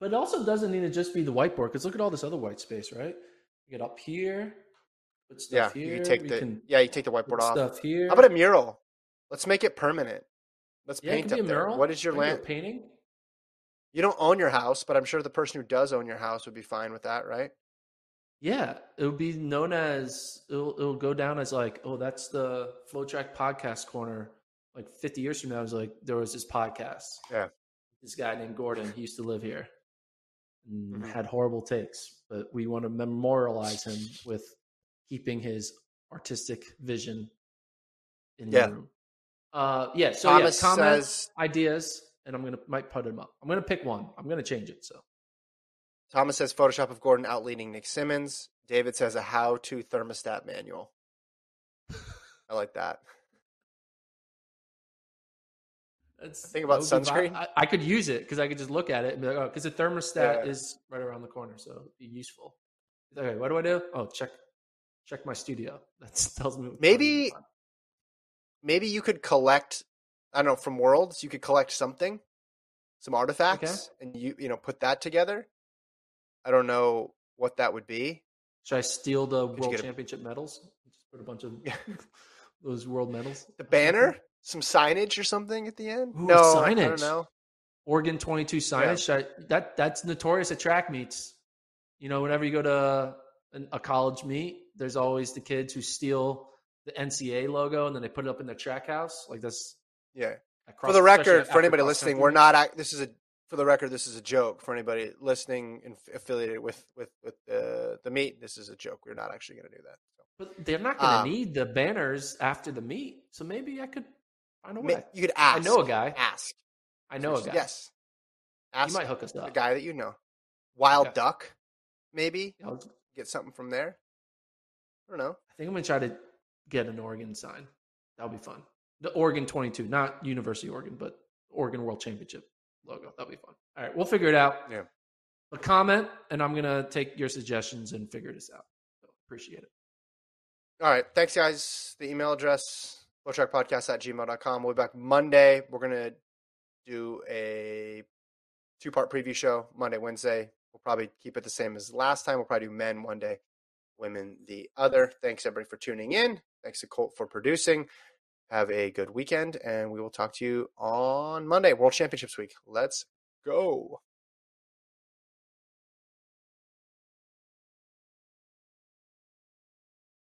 But it also doesn't need to just be the whiteboard, because look at all this other white space, right? You get up here, put stuff here. You take the whiteboard off. Stuff here. How about a mural? Let's make it permanent. Let's paint it up there. Mural. What is your land? Painting? You don't own your house, but I'm sure the person who does own your house would be fine with that, right? Yeah, it would be known as, it'll go down as like, oh, that's the FloTrack Podcast Corner. Like 50 years from now, it was like, there was this podcast. Yeah. This guy named Gordon, he used to live here. And had horrible takes, but we want to memorialize him with keeping his artistic vision in the room. So Thomas comments, ideas, and I'm might put him up. I'm gonna pick one. I'm gonna change it. So Thomas says Photoshop of Gordon outleading Nick Simmons. David says a how-to thermostat manual. I like that. Think about sunscreen. I could use it because I could just look at it and be like, oh, because the thermostat is right around the corner, so it'd be useful. Okay, what do I do? Oh, check my studio. That tells me. Maybe you could collect. I don't know, from Worlds, you could collect some artifacts, and you put that together. I don't know what that would be. Should I steal the World Championship medals? Just put a bunch of those world medals. The banner. Some signage or something at the end? Ooh, no, signage. I don't know. Oregon 22 signage. Yeah. That's notorious at track meets. You know, whenever you go to a college meet, there's always the kids who steal the NCAA logo and then they put it up in their track house. Like this. Yeah. For the record, for anybody listening, we're not. This is a joke. For anybody listening and affiliated with the meet, this is a joke. We're not actually going to do that. So. But they're not going to need the banners after the meet, so maybe I could. I know what you could ask. I know a guy. Ask. I know a guy. Yes. Ask. You might hook us up. A guy that you know. Wild Duck, maybe. Yeah, get something from there. I don't know. I think I'm gonna try to get an Oregon sign. That'll be fun. The Oregon 22, not University of Oregon, but Oregon World Championship logo. That'll be fun. All right, we'll figure it out. Yeah. A comment, and I'm gonna take your suggestions and figure this out. So appreciate it. All right. Thanks, guys. The email address. FloTrackPodcast@gmail.com. We'll be back Monday. We're going to do a 2-part preview show Monday, Wednesday. We'll probably keep it the same as last time. We'll probably do men one day, women the other. Thanks, everybody, for tuning in. Thanks to Colt for producing. Have a good weekend, and we will talk to you on Monday, World Championships Week. Let's go.